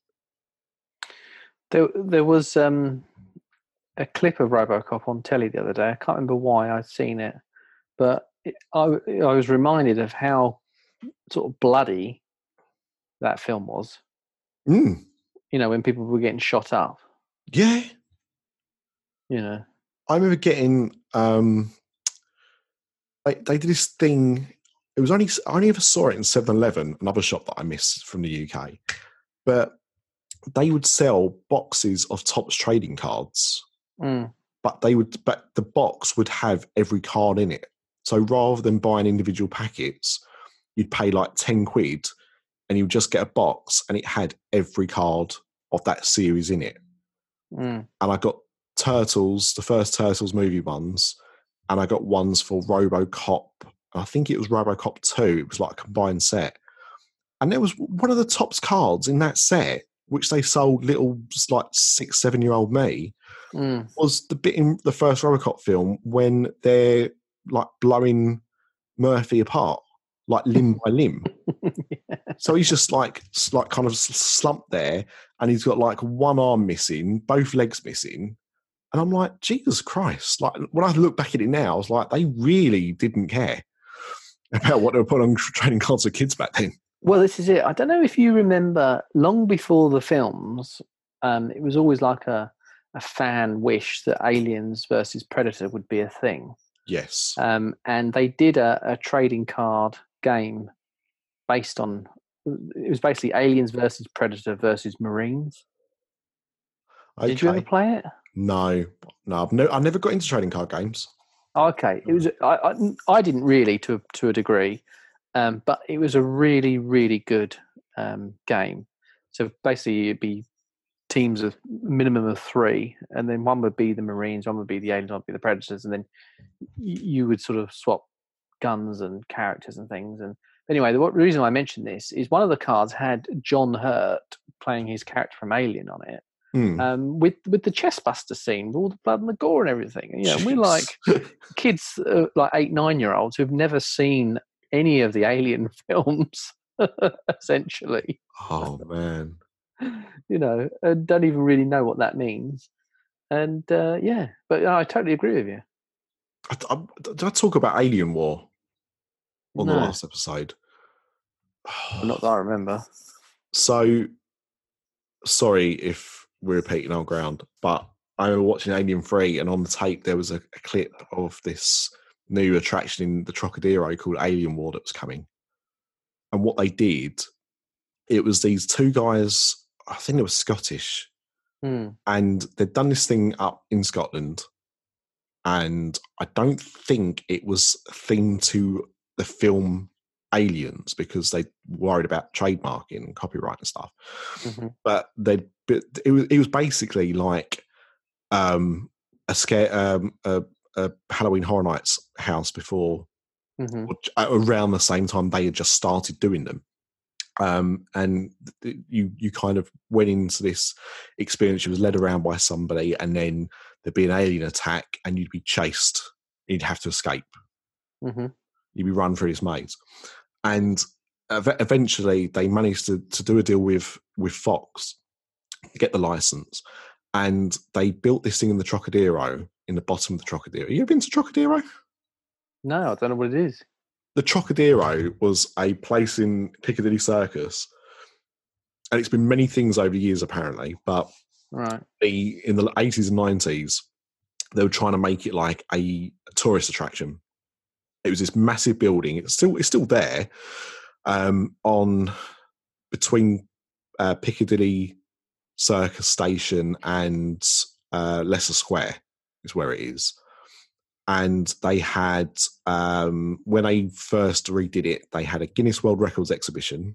There, there was um, a clip of RoboCop on telly the other day. I can't remember why I'd seen it, but it, I, I was reminded of how sort of bloody that film was. Mm. You know, when people were getting shot up. Yeah. You know. I remember getting, um, they, they did this thing. It was only, I only ever saw it in seven eleven, another shop that I missed from the U K. But they would sell boxes of Topps trading cards, mm. but they would, but the box would have every card in it. So rather than buying individual packets, you'd pay like ten quid and you would just get a box and it had every card of that series in it. Mm. And I got Turtles, the first Turtles movie ones, and I got ones for RoboCop I think it was RoboCop two. It was like a combined set. And there was one of the top cards in that set, which they sold little, just like six, seven-year-old me, mm. was the bit in the first RoboCop film when they're like blowing Murphy apart, like limb by limb. Yeah. So he's just like, like kind of slumped there, and he's got like one arm missing, both legs missing. And I'm like, Jesus Christ. Like, when I look back at it now, I was like, they really didn't care about what they were putting on trading cards for kids back then. Well, this is it. I don't know if you remember, long before the films, um, it was always like a, a fan wish that Aliens versus Predator would be a thing. Yes. Um, and they did a, a trading card game based on, it was basically Aliens versus Predator versus Marines. Okay. Did you ever play it? No, no, I've no, I never got into trading card games. Okay, it was I, I, I didn't really to to a degree, um, but it was a really really good um, game. So basically, it'd be teams of minimum of three, and then one would be the Marines, one would be the Aliens, one would be the Predators, and then you would sort of swap guns and characters and things. And anyway, the, the reason I mentioned this is one of the cards had John Hurt playing his character from Alien on it. Mm. Um, with with the chestbuster scene, with all the blood and the gore and everything, you know, we're like kids, uh, like eight, nine year olds who've never seen any of the Alien films, essentially. Oh man, you know, uh, don't even really know what that means. And uh, yeah, but uh, I totally agree with you. I, I, did I talk about Alien War on no. the last episode? Not that I remember. So sorry if we're repeating our ground, but I remember watching Alien three, and on the tape there was a, a clip of this new attraction in the Trocadero called Alien War that was coming. And what they did, it was these two guys, I think they were Scottish, mm. and they'd done this thing up in Scotland, and I don't think it was themed to the film Aliens because they worried about trademarking and copyright and stuff. Mm-hmm. But they, it was it was basically like um, a scare, um, a, a Halloween Horror Nights house before, mm-hmm. around the same time they had just started doing them, um, and you you kind of went into this experience. You was led around by somebody, and then there'd be an alien attack, and you'd be chased. You'd have to escape. Mm-hmm. You'd be run through this maze. And eventually they managed to, to do a deal with, with Fox to get the license. And they built this thing in the Trocadero, in the bottom of the Trocadero. You ever been to Trocadero? No, I don't know what it is. The Trocadero was a place in Piccadilly Circus. And it's been many things over the years, apparently. But right. the, in the eighties and nineties, they were trying to make it like a tourist attraction. It was this massive building. It's still it's still there, um, on between uh, Piccadilly Circus Station and uh, Leicester Square is where it is. And they had, um, when they first redid it, they had a Guinness World Records exhibition.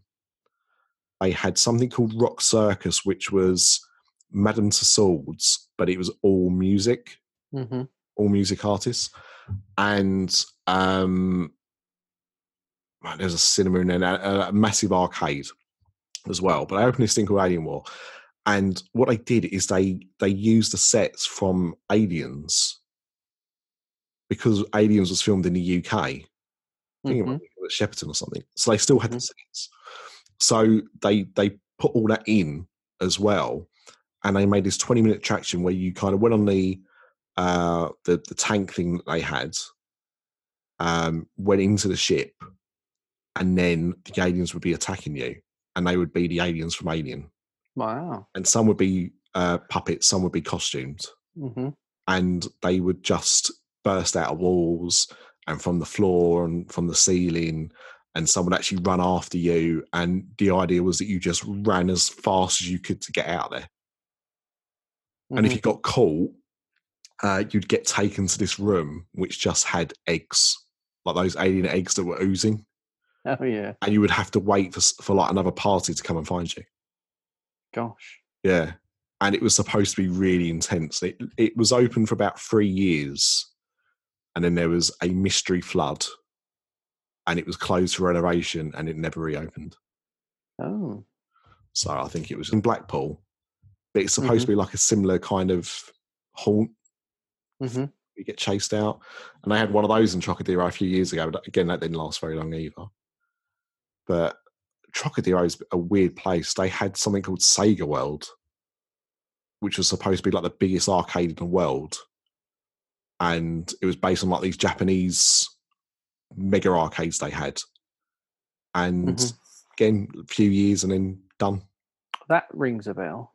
They had something called Rock Circus, which was Madame Tussauds, but it was all music, mm-hmm. all music artists. And um, there's a cinema and then a, a massive arcade as well. But I opened this thing called Alien War, and what they did is they they used the sets from Aliens because Aliens was filmed in the U K, I think mm-hmm. it was Shepperton or something. So they still had mm-hmm. the sets. So they they put all that in as well, and they made this twenty minute attraction where you kind of went on the. Uh, the, the tank thing that they had, um, went into the ship, and then the aliens would be attacking you, and they would be the aliens from Alien. Wow. And some would be uh, puppets, some would be costumed. Mm-hmm. And they would just burst out of walls and from the floor and from the ceiling, and some would actually run after you, and the idea was that you just ran as fast as you could to get out of there. Mm-hmm. And if you got caught, Uh, you'd get taken to this room which just had eggs, like those alien eggs that were oozing. Oh, yeah. And you would have to wait for, for like another party to come and find you. Gosh. Yeah. And it was supposed to be really intense. It, it was open for about three years, and then there was a mystery flood and it was closed for renovation and it never reopened. Oh. So I think it was in Blackpool. But it's supposed mm-hmm. to be like a similar kind of haunt. Mm-hmm. You get chased out. And I had one of those in Trocadero a few years ago. But again, that didn't last very long either. But Trocadero is a weird place. They had something called Sega World, which was supposed to be like the biggest arcade in the world. And it was based on like these Japanese mega arcades they had. And mm-hmm. again, a few years and then done. That rings a bell.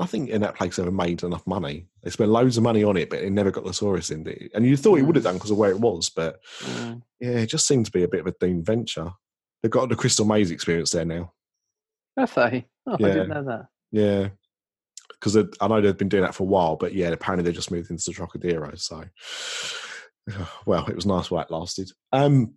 Nothing in that place ever made enough money. They spent loads of money on it, but it never got the tourists in it. And you thought mm. it would have done because of where it was, but mm. yeah, it just seemed to be a bit of a doomed venture. They've got the Crystal Maze experience there now. Have they? Oh, yeah. I didn't know that. Yeah. Because I know they've been doing that for a while, but yeah, apparently they just moved into the Trocadero. So, well, it was nice while it lasted. Um,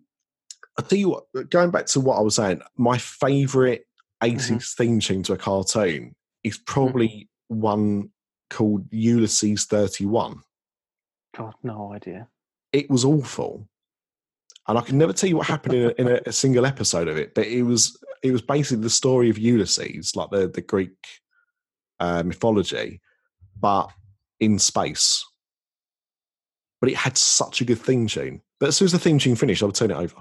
I tell you what, going back to what I was saying, my favourite eighties mm-hmm. theme tune to a cartoon is probably mm-hmm. one called Ulysses thirty-one. God, no idea. It was awful. And I can never tell you what happened in, a, in a, a single episode of it, but it was it was basically the story of Ulysses, like the, the Greek uh, mythology, but in space. But it had such a good theme tune. But as soon as the theme tune finished, I would turn it over.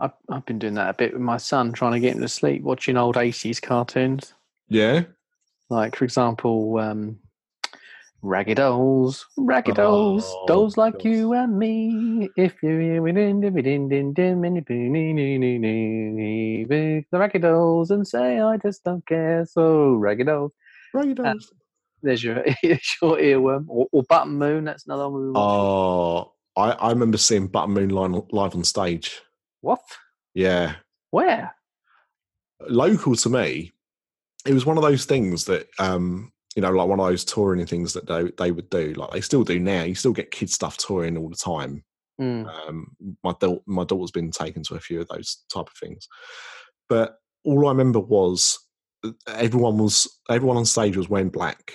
I've, I've been doing that a bit with my son, trying to get him to sleep, watching old eighties cartoons. Yeah. Like, for example, um, Ragged Dolls, Ragged Dolls, oh, dolls like dolls. You and me. If you're here, we din din din din din din din din the Ragged Dolls and say, I just don't care. So, Ragged Dolls. Ragged Dolls. Uh, there's your, your earworm. Or, or Button Moon, that's another one we were watching. Oh, I, I remember seeing Button Moon live, live on stage. What? Yeah. Where? Local to me. It was one of those things that, um, you know, like one of those touring things that they, they would do. Like they still do now. You still get kid stuff touring all the time. Mm. Um, my da- my daughter's been taken to a few of those type of things. But all I remember was everyone was everyone on stage was wearing black,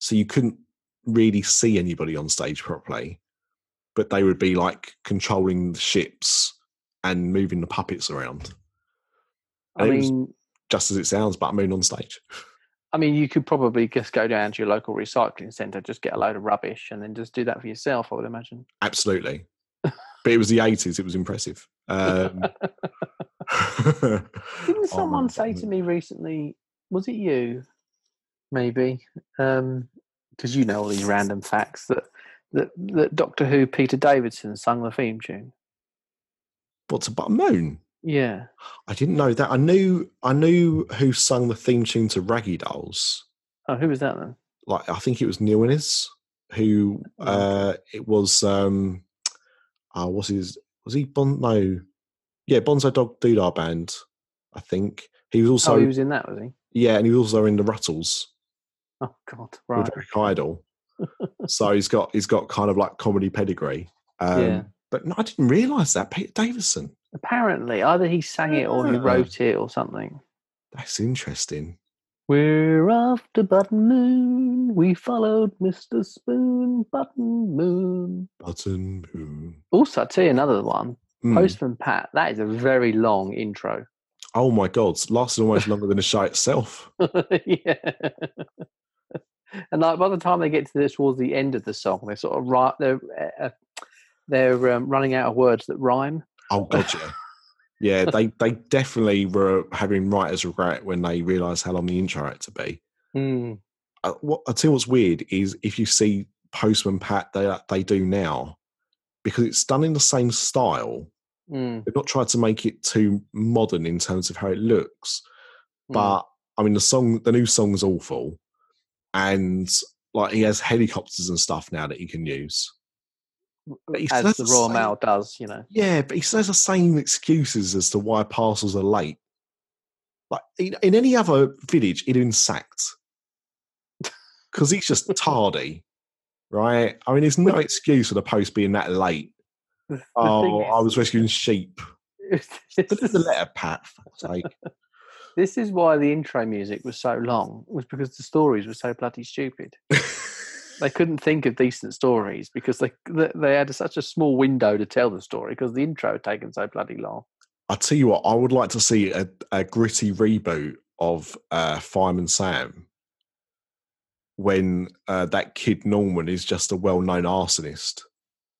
so you couldn't really see anybody on stage properly. But they would be like controlling the ships and moving the puppets around. And I mean. Just as it sounds, but Moon on stage. I mean, you could probably just go down to your local recycling centre, just get a load of rubbish and then just do that for yourself, I would imagine. Absolutely. But it was the eighties. It was impressive. Um... Didn't someone oh say God. to me recently, was it you, maybe, because um, you know all these random facts, that, that, that Doctor Who Peter Davidson sung the theme tune? What's about Moon? Yeah, I didn't know that. I knew I knew who sung the theme tune to Raggy Dolls. Oh, who was that then? Like, I think it was Neil Innes. Who uh, it was? Um, oh, what's his? Was he Bon? No, yeah, Bonzo Dog Doodah Band. I think he was also. Oh, he was in that, was he? Yeah, and he was also in the Ruttles. Oh God, right. With Eric Idle. So he's got he's got kind of like comedy pedigree. Um, yeah. But no, I didn't realise that Peter Davison. Apparently, either he sang it or he wrote it or something. That's interesting. We're after Button Moon. We followed Mister Spoon. Button Moon. Button Moon. Also, I'll tell you another one. Mm. Postman Pat. That is a very long intro. Oh, my God. It lasted almost longer than the show itself. Yeah. And like by the time they get to this, towards the end of the song, they're sort of right, they're, uh, they're um, running out of words that rhyme. Oh, gotcha. Yeah, they, they definitely were having writer's regret when they realised how long the intro had to be. Mm. I, what, I tell you what's weird is if you see Postman Pat, they they do now, because it's done in the same style. Mm. They've not tried to make it too modern in terms of how it looks. But, mm. I mean, the song, the new song's awful. And, like, he has helicopters and stuff now that he can use. As the Royal Mail does, you know. Yeah, but he says the same excuses as to why parcels are late. Like in, in any other village, he'd have been sacked because he's just tardy, right? I mean, there's no excuse for the post being that late. The oh, is, I was rescuing sheep. But there's a letter, Pat. For fuck's sake. This is why the intro music was so long, was because the stories were so bloody stupid. they couldn't think of decent stories because they they had such a small window to tell the story because the intro had taken so bloody long. I'll tell you what, I would like to see a, a gritty reboot of uh, Fireman Sam when uh, that kid Norman is just a well-known arsonist.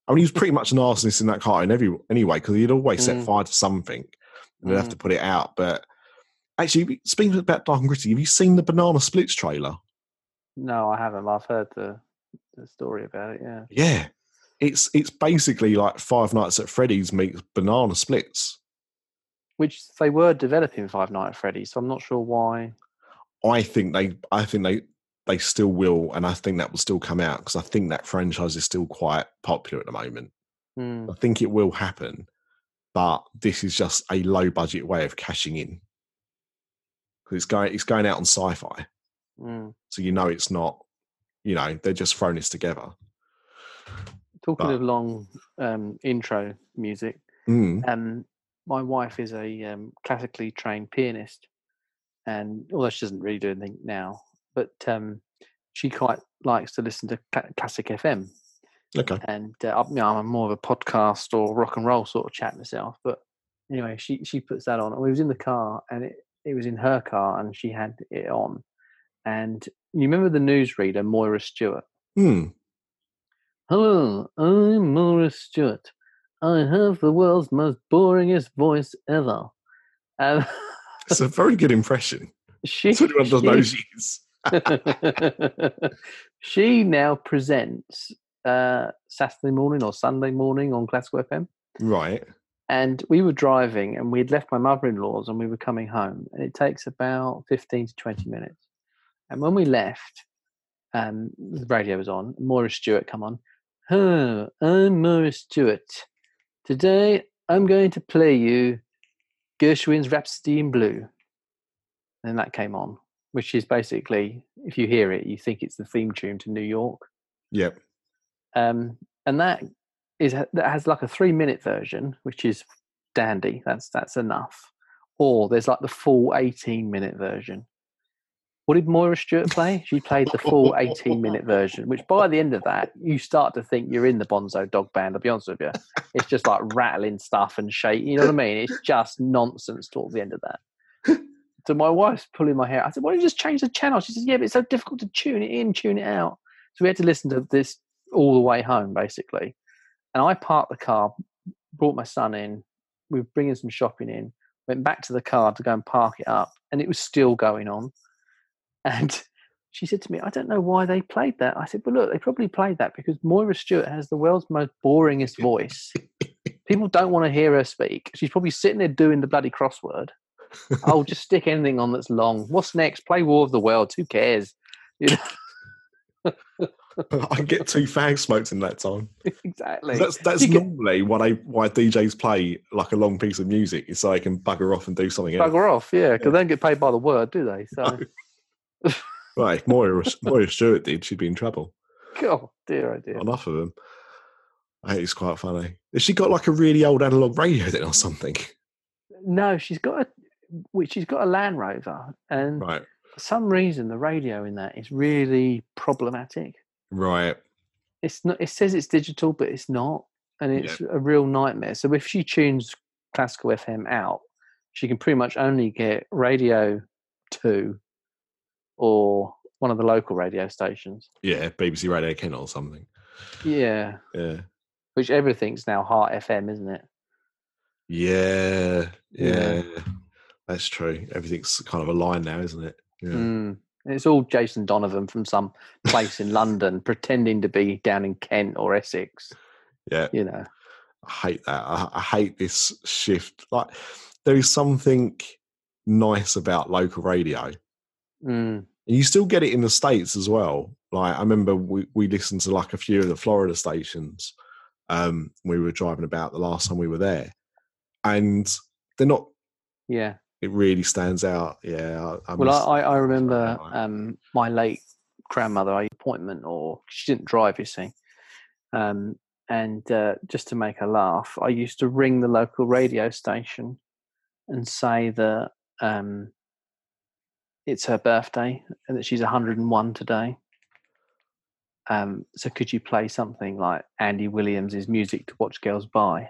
I mean, he was pretty much an arsonist in that cartoon every, anyway because he'd always mm. set fire to something and they'd mm. have to put it out. But actually, speaking about dark and gritty, have you seen the Banana Splits trailer? No, I haven't. I've heard the, the story about it, yeah. Yeah. It's it's basically like Five Nights at Freddy's meets Banana Splits. Which they were developing Five Nights at Freddy's, so I'm not sure why. I think they I think they, they still will, and I think that will still come out because I think that franchise is still quite popular at the moment. Mm. I think it will happen, but this is just a low-budget way of cashing in. Because it's going, it's going out on Sci-Fi. Mm. So you know it's not, you know, they're just throwing this together. Talking but, of long um, intro music, mm. um, my wife is a um, classically trained pianist, and although she doesn't really do anything now, but um, she quite likes to listen to classic F M. Okay. And uh, you know, I'm more of a podcast or rock and roll sort of chat myself, but anyway, she she puts that on. And we was in the car, and it, it was in her car, and she had it on. And you remember the newsreader, Moira Stewart? Hmm. Hello, I'm Moira Stewart. I have the world's most boringest voice ever. Um, it's a very good impression. She, That's what everyone she, knows she now presents uh, Saturday morning or Sunday morning on Classical F M. Right. And we were driving, and we'd left my mother-in-law's, and we were coming home. And it takes about fifteen to twenty minutes. And when we left, um, the radio was on. Moira Stewart, come on. Hello, I'm Moira Stewart. Today, I'm going to play you Gershwin's Rhapsody in Blue. And that came on, which is basically, if you hear it, you think it's the theme tune to New York. Yep. Um, and that is that has like a three-minute version, which is dandy. That's that's enough. Or there's like the full eighteen-minute version. What did Moira Stewart play? She played the full eighteen-minute version, which by the end of that, you start to think you're in the Bonzo Dog Band, I'll be honest with you. It's just like rattling stuff and shaking, you know what I mean? It's just nonsense towards the end of that. So my wife's pulling my hair. I said, why don't you just change the channel? She says, yeah, but it's so difficult to tune it in, tune it out. So we had to listen to this all the way home, basically. And I parked the car, brought my son in, we were bringing some shopping in, went back to the car to go and park it up, and it was still going on. And she said to me, I don't know why they played that. I said, well, look, they probably played that because Moira Stewart has the world's most boringest voice. People don't want to hear her speak. She's probably sitting there doing the bloody crossword. I'll just stick anything on that's long. What's next? Play War of the Worlds. Who cares? You know? I can get two fags smoked in that time. Exactly. That's that's you normally can... why, they, why D Js play like a long piece of music is so they can bugger off and do something bugger else. Bugger off, yeah, because yeah. they don't get paid by the word, do they? So... No. Right, if Moira, Moira Stewart did, she'd be in trouble. God, dear, oh dear. Enough of them. I think it's quite funny. Has she got like a really old analogue radio then or something? No, she's got a, she's got a Land Rover. And right. for some reason, the radio in that is really problematic. Right. It's not. It says it's digital, but it's not. And it's yeah. a real nightmare. So if she tunes Classical F M out, she can pretty much only get Radio two or one of the local radio stations. Yeah, B B C Radio Kent or something. Yeah. Yeah. Which everything's now Heart F M, isn't it? Yeah. Yeah. yeah. That's true. Everything's kind of a line now, isn't it? Yeah. Mm. And it's all Jason Donovan from some place in London pretending to be down in Kent or Essex. Yeah. You know. I hate that. I, I hate this shift. Like, there is something nice about local radio. Mm. You still get it in the States as well. Like I remember we, we listened to like a few of the Florida stations. Um, we were driving about the last time we were there, and they're not. Yeah, it really stands out. Yeah. I, I well, I, I remember um, my late grandmother. I had an appointment, or she didn't drive, you see. Um, and uh, just to make her laugh, I used to ring the local radio station and say that. Um, It's her birthday and that she's one hundred and one today. Um, so could you play something like Andy Williams' Music to Watch Girls Buy?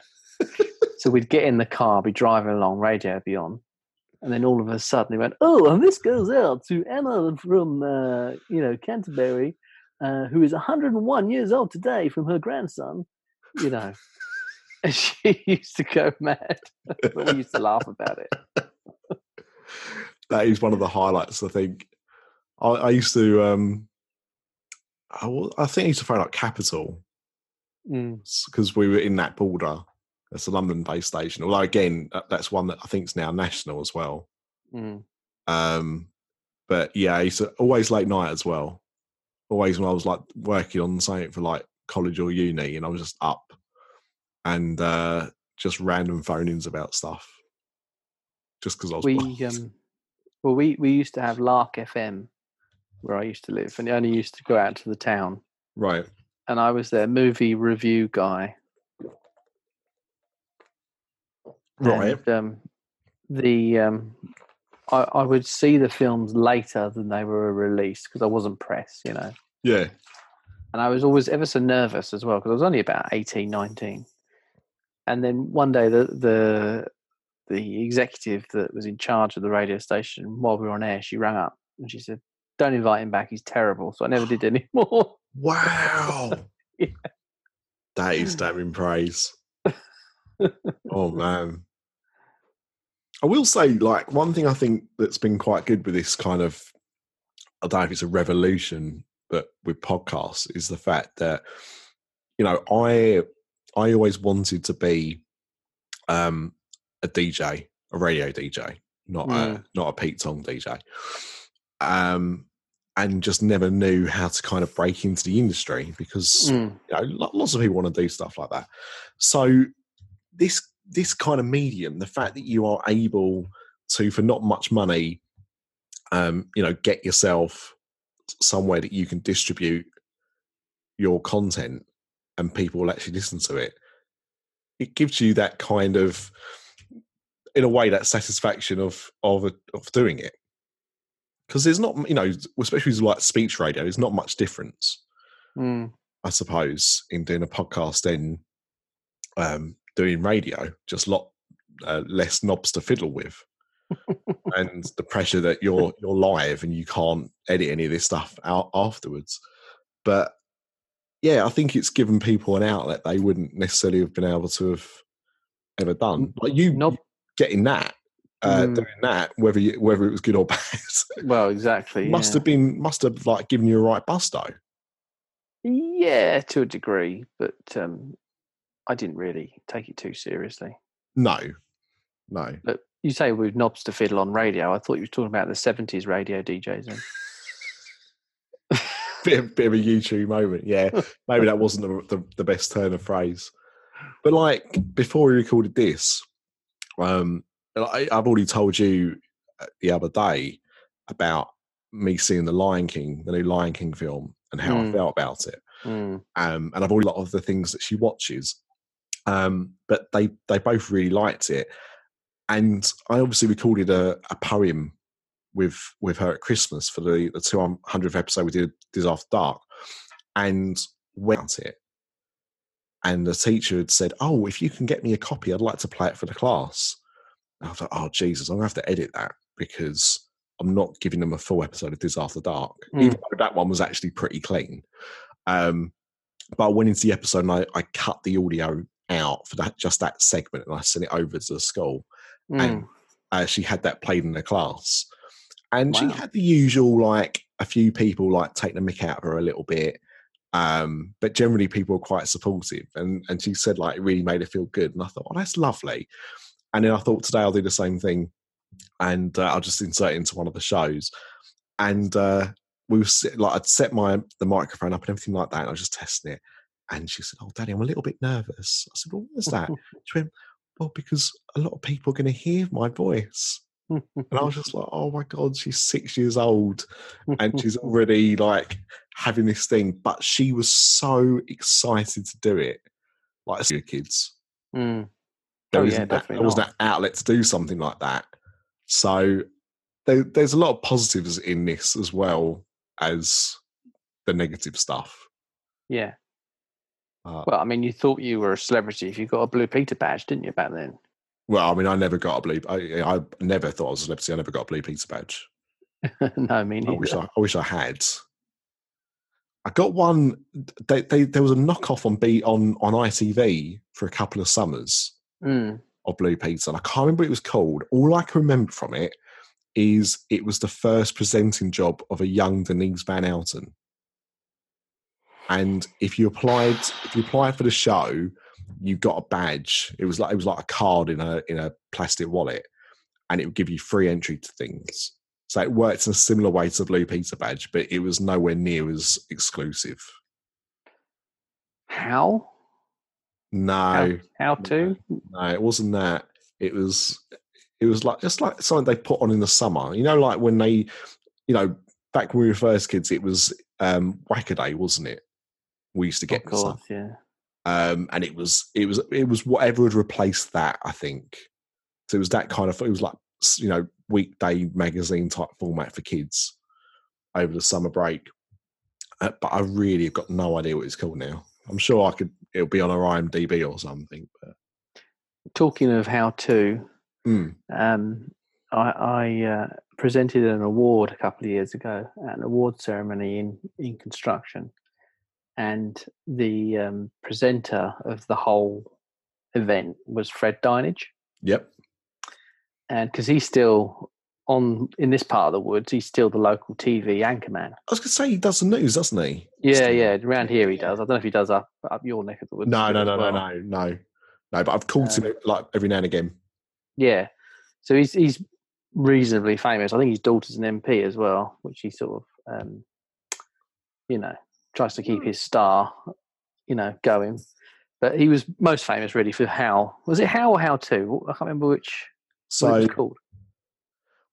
So we'd get in the car, be driving along, radio would be on, and then all of a sudden he went, oh, and this goes out to Emma from, uh, you know, Canterbury, uh, who is one hundred and one years old today from her grandson, you know. And she used to go mad. We used to laugh about it. That is one of the highlights, I think. I, I used to... Um... I, was, I think I used to play like Capital because mm. we were in that border. That's a London-based station. Although, again, that's one that I think is now national as well. Mm. Um, but, yeah, I used to, always late night as well. Always when I was, like, working on something for, like, college or uni, and I was just up and uh, just random phone-ins about stuff just because I was we, um, Well, we, we used to have Lark F M where I used to live, and I only used to go out to the town. Right. And I was their movie review guy. Right. And, um, the um, I, I would see the films later than they were released because I wasn't press, you know. Yeah. And I was always ever so nervous as well because I was only about eighteen, nineteen. And then one day the the the executive that was in charge of the radio station while we were on air, she rang up and she said, don't invite him back. He's terrible. So I never did anymore. Wow. Yeah. That is damning praise. Oh, man. I will say, like, one thing I think that's been quite good with this kind of, I don't know if it's a revolution, but with podcasts is the fact that, you know, I I always wanted to be um, a D J, a radio D J, not mm. a not a Pete Tong D J. Um, and just never knew how to kind of break into the industry because mm. you know, lots of people want to do stuff like that. So this this kind of medium, the fact that you are able to, for not much money, um, you know, get yourself somewhere that you can distribute your content and people will actually listen to it. It gives you that kind of, in a way, that satisfaction of of of doing it. Because there's not, you know, especially with like speech radio, there's not much difference, mm. I suppose, in doing a podcast than um, doing radio. Just a lot uh, less knobs to fiddle with, and the pressure that you're you're live and you can't edit any of this stuff out afterwards. But yeah, I think it's given people an outlet they wouldn't necessarily have been able to have ever done. Like you nope. getting that. Uh, mm. Doing that, whether you, whether it was good or bad, well, exactly, must yeah. have been must have like given you a right busto. Yeah, to a degree, but um, I didn't really take it too seriously. No, no. But you say we've knobs to fiddle on radio. I thought you were talking about the seventies radio D Js. bit, of, bit of a YouTube moment, yeah. Maybe that wasn't the, the, the best turn of phrase, but like before we recorded this, um. I've already told you the other day about me seeing The Lion King, the new Lion King film, and how mm. I felt about it. Mm. Um, and I've already got a lot of the things that she watches. Um, but they, they both really liked it. And I obviously recorded a, a poem with with her at Christmas for the, the two hundredth episode we did, did After Dark, and went at it. And the teacher had said, oh, if you can get me a copy, I'd like to play it for the class. I thought, oh, Jesus, I'm going to have to edit that because I'm not giving them a full episode of This After Dark, mm. even though that one was actually pretty clean. Um, but I went into the episode and I, I cut the audio out for that just that segment and I sent it over to the school. Mm. And uh, she had that played in the class. And wow. she had the usual, like, a few people, like, take the mick out of her a little bit. Um, but generally people were quite supportive. And, and she said, like, it really made her feel good. And I thought, oh, that's lovely. And then I thought, today I'll do the same thing and uh, I'll just insert it into one of the shows. And uh, we were sit, like, I'd set my the microphone up and everything like that, and I was just testing it. And she said, oh, Daddy, I'm a little bit nervous. I said, well, what's that? She went, well, because a lot of people are going to hear my voice. And I was just like, oh, my God, she's six years old and she's already, like, having this thing. But she was so excited to do it, like as kids. Mm. There, oh, yeah, that, there wasn't an outlet to do something like that. So there, there's a lot of positives in this as well as the negative stuff. Yeah. Uh, well, I mean, you thought you were a celebrity if you got a Blue Peter badge, didn't you, back then? Well, I mean, I never got a Blue... I, I never thought I was a celebrity. I never got a Blue Peter badge. No, me neither. I wish I, I wish I had. I got one... They, they, there was a knockoff on, B, on, on I T V for a couple of summers mm. of Blue Peter, and I can't remember what it was called. All I can remember from it is it was the first presenting job of a young Denise Van Outen. And if you applied, if you applied for the show, you got a badge. It was like it was like a card in a in a plastic wallet, and it would give you free entry to things. So it worked in a similar way to the Blue Peter badge, but it was nowhere near as exclusive. How? No. How, how to? No, no, it wasn't that. It was it was like just like something they put on in the summer. You know, like when they, you know, back when we were first kids, it was um, Whack-A-Day, wasn't it? We used to get, of course, stuff. Yeah. Um, and it was, it was, it was whatever would replace that, I think. So it was that kind of, it was like, you know, weekday magazine type format for kids over the summer break. Uh, but I really have got no idea what it's called now. I'm sure I could, it'll be on our I M D B or something. But. Talking of how to, mm. um, I, I uh, presented an award a couple of years ago at an award ceremony in, in construction. And the um, presenter of the whole event was Fred Dinage. Yep. And because he's still on in this part of the woods, he's still the local T V anchorman. I was going to say he does the news, doesn't he? Yeah, still. yeah. Around here he does. I don't know if he does up up your neck of the woods. No, no, no, well. no, no, no, no. But I've called um, him like every now and again. Yeah. So he's he's reasonably famous. I think his daughter's an M P as well, which he sort of, um, you know. tries to keep his star, you know, going. But he was most famous really for How. Was it How or How To? I can't remember which so it was called.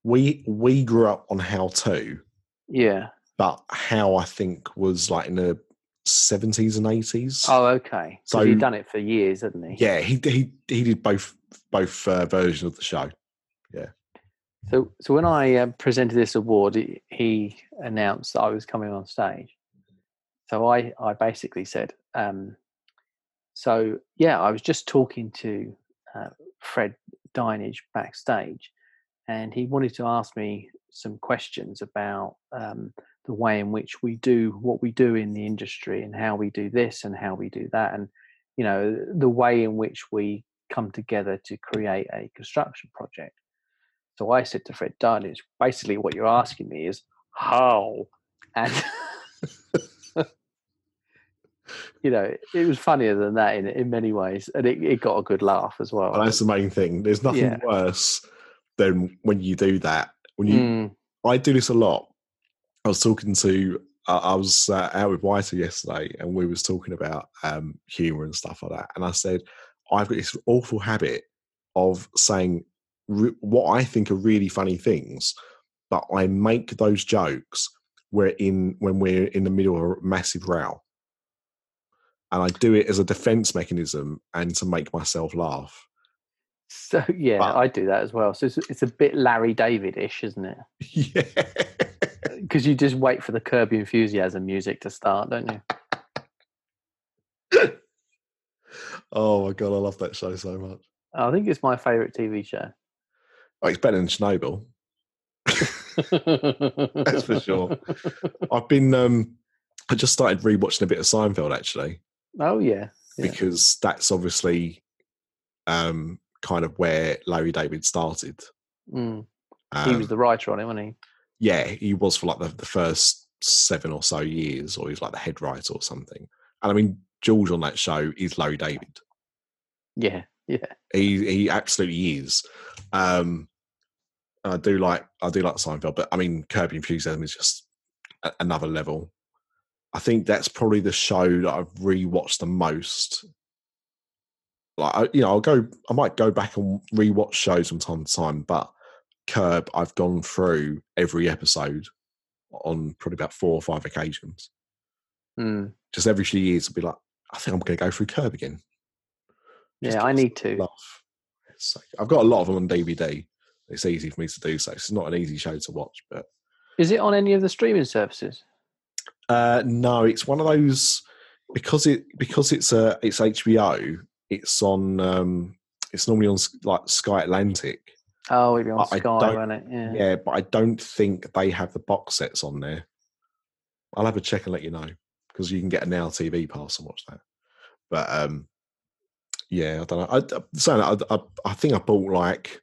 We we grew up on How To. Yeah. But How, I think, was like in the seventies and eighties. Oh, okay. So he'd done it for years, hadn't he? Yeah, he he he did both both uh, versions of the show. Yeah. So so when I uh, presented this award, it, he announced that I was coming on stage. So I, I basically said, um, so, yeah, I was just talking to uh, Fred Dinage backstage, and he wanted to ask me some questions about um, the way in which we do what we do in the industry and how we do this and how we do that and, you know, the way in which we come together to create a construction project. So I said to Fred Dinage, basically what you're asking me is how? And... You know, it was funnier than that in in many ways, and it, it got a good laugh as well. And that's the main thing. There's nothing yeah. worse than when you do that. When you, mm. I do this a lot. I was talking to, uh, I was uh, out with Whiter yesterday, and we was talking about um, humour and stuff like that. And I said, I've got this awful habit of saying re- what I think are really funny things, but I make those jokes where in when we're in the middle of a massive row. And I do it as a defense mechanism and to make myself laugh. So, yeah, but, I do that as well. So it's, it's a bit Larry David-ish, isn't it? Yeah. Because you just wait for the Curb Your Enthusiasm music to start, don't you? Oh, my God, I love that show so much. I think it's my favourite T V show. Oh, it's better than Chernobyl. That's for sure. I've been... Um, I just started rewatching a bit of Seinfeld, actually. Oh, yeah. yeah. Because that's obviously um, kind of where Larry David started. Mm. Um, he was the writer on it, wasn't he? Yeah, he was for like the, the first seven or so years, or he was like the head writer or something. And I mean, George on that show is Larry David. Yeah, yeah. He he absolutely is. Um, I do like I do like Seinfeld, but I mean, Curb Your Enthusiasm is just a, another level. I think that's probably the show that I've rewatched the most. Like, you know, I'll go, I might go back and rewatch shows from time to time, but Curb, I've gone through every episode on probably about four or five occasions. Mm. Just every few years, I'll be like, I think I'm going to go through Curb again. Just yeah, I need to. So, I've got a lot of them on D V D. It's easy for me to do so. It's not an easy show to watch, but is it on any of the streaming services? Uh, no, it's one of those. because it because it's a it's H B O. It's on. Um, it's normally on like Sky Atlantic. Oh, it'd be on Sky, won't it? Yeah. Yeah, but I don't think they have the box sets on there. I'll have a check and let you know, because you can get a Now T V pass and watch that. But um, yeah, I don't know. I, so I, I, I think I bought like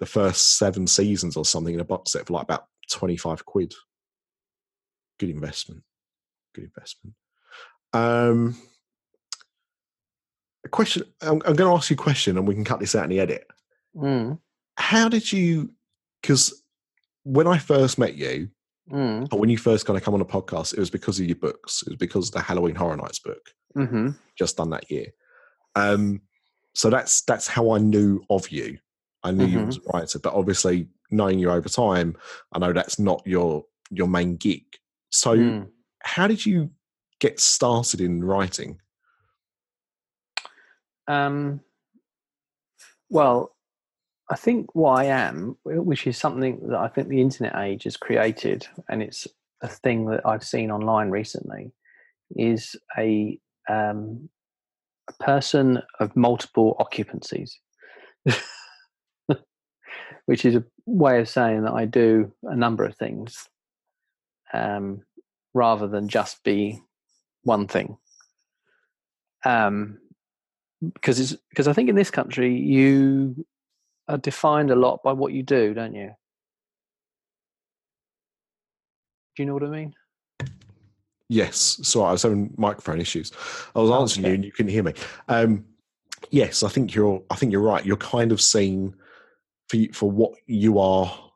the first seven seasons or something in a box set for like about twenty-five quid. Good investment. Good investment. Um, a question. I'm, I'm going to ask you a question, and we can cut this out in the edit. Mm. How did you? Because when I first met you, mm. or when you first kind of come on a podcast, it was because of your books. It was because of the Halloween Horror Nights book, mm-hmm. just done that year. Um, so that's that's how I knew of you. I knew mm-hmm. you was a writer, but obviously knowing you over time, I know that's not your your main gig. So mm. how did you get started in writing? Um. Well. I think what I am, which is something that I think the internet age has created, and it's a thing that I've seen online recently, is a, um, a person of multiple occupancies, which is a way of saying that I do a number of things um, rather than just be one thing. Um, because it's, because I think in this country you... are defined a lot by what you do, don't you? Do you know what I mean? Yes. Sorry, I was having microphone issues. I was oh, answering okay. you and you couldn't hear me. Um, yes, I think you're. I think you're right. You're kind of seen for for what you are,